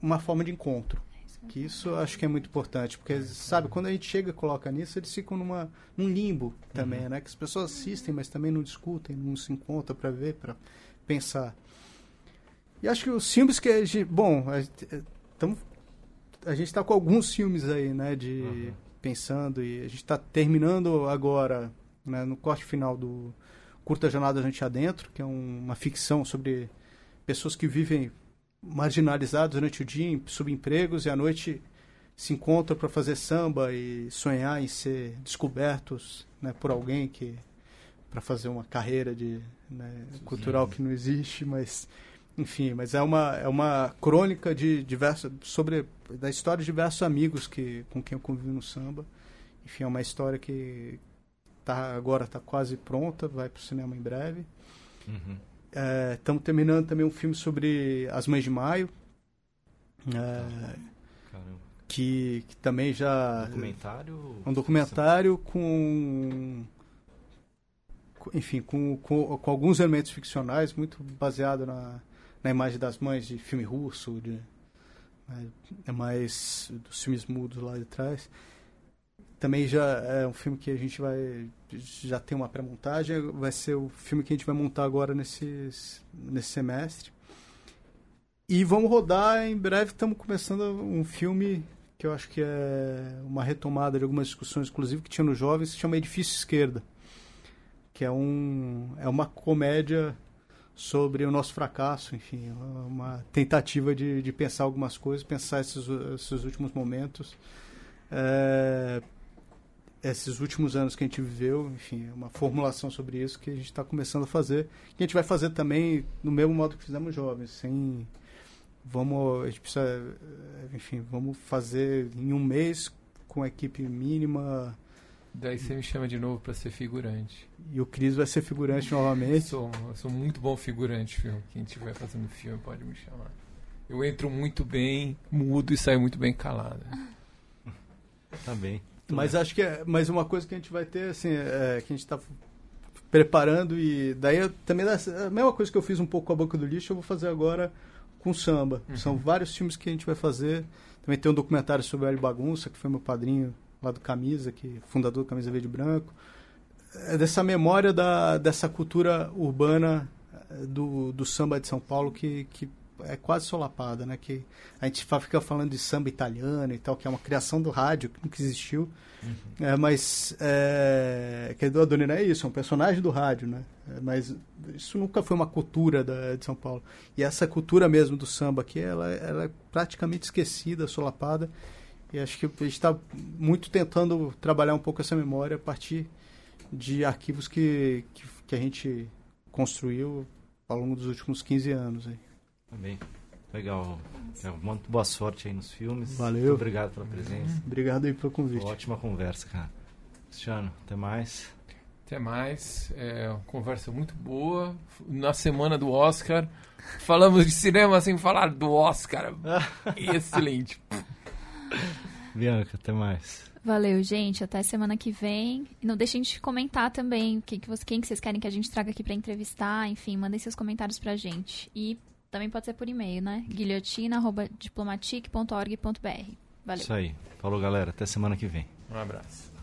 uma forma de encontro. Que isso eu acho que é muito importante, porque, sabe, quando a gente chega e coloca nisso, eles ficam numa, num limbo também, uhum. né? Que as pessoas assistem, mas também não discutem, não se encontram para ver, para pensar. E acho que os filmes que a gente... Bom, a, tamo, a gente está com alguns filmes aí, né, de uhum. pensando, e a gente está terminando agora, né, no corte final do Curta Jornada da Gente Adentro, que é um, uma ficção sobre pessoas que vivem... marginalizados durante o dia em subempregos e à noite se encontram para fazer samba e sonhar em ser descobertos, né, por alguém que para fazer uma carreira de, né, cultural que não existe, mas enfim, mas é uma é uma crônica de diversos sobre da história de diversos amigos que com quem eu convivi no samba. Enfim, é uma história que tá agora tá quase pronta, vai para o cinema em breve. Uhum. Estamos é, terminando também um filme sobre as Mães de Maio, é, caramba. Caramba. Que, que também já... Um documentário? Um documentário com... Enfim, com, com, com alguns elementos ficcionais, muito baseado na, na imagem das mães de filme russo, de, é mais dos filmes mudos lá de trás. Também já é um filme que a gente vai... Já tem uma pré-montagem. Vai ser o filme que a gente vai montar agora nesses, nesse semestre. E vamos rodar. Em breve estamos começando um filme que eu acho que é uma retomada de algumas discussões, inclusive, que tinha nos jovens, que se chama Edifício Esquerda. Que é, um, é uma comédia sobre o nosso fracasso. Enfim, uma tentativa de, de pensar algumas coisas, pensar esses, esses últimos momentos. É... esses últimos anos que a gente viveu, enfim, uma formulação sobre isso que a gente está começando a fazer, que a gente vai fazer também no mesmo modo que fizemos jovens, sem, vamos, a gente precisa, enfim, vamos fazer em um mês com a equipe mínima. Daí você me chama de novo para ser figurante. E o Cris vai ser figurante novamente. Sou, eu sou muito bom figurante, filme. Quem estiver fazendo filme pode me chamar. Eu entro muito bem, mudo e saio muito bem calado. Tá bem. Mas acho que é mais uma coisa que a gente vai ter, assim, é, que a gente está preparando, e daí eu, também a mesma coisa que eu fiz um pouco com a Boca do Lixo, eu vou fazer agora com samba. Uhum. São vários filmes que a gente vai fazer. Também tem um documentário sobre o Hélio Bagunça, que foi meu padrinho lá do Camisa, que fundador do Camisa Verde e Branco. É dessa memória da, dessa cultura urbana do, do samba de São Paulo que... que é quase solapada, né? Que a gente fica falando de samba italiano e tal, que é uma criação do rádio, que nunca existiu. Uhum. É, mas é, que a Adonina é isso, é um personagem do rádio, né? É, mas isso nunca foi uma cultura da, de São Paulo. E essa cultura mesmo do samba aqui, ela, ela é praticamente esquecida, solapada. E acho que a gente está muito tentando trabalhar um pouco essa memória a partir de arquivos que, que, que a gente construiu ao longo dos últimos quinze anos aí. Também. Legal. Muito boa sorte aí nos filmes. Valeu. Muito obrigado pela presença. Obrigado aí pelo convite. Uma ótima conversa, cara. Cristiano, até mais. Até mais. É uma conversa muito boa. Na semana do Oscar, falamos de cinema sem falar do Oscar. Excelente. Bianca, até mais. Valeu, gente. Até semana que vem. E não deixem de comentar também quem que vocês querem que a gente traga aqui pra entrevistar. Enfim, mandem seus comentários pra gente. E... também pode ser por e-mail, né? guilhotina arroba diplomatique ponto org ponto b r. Valeu. Isso aí. Falou, galera. Até semana que vem. Um abraço.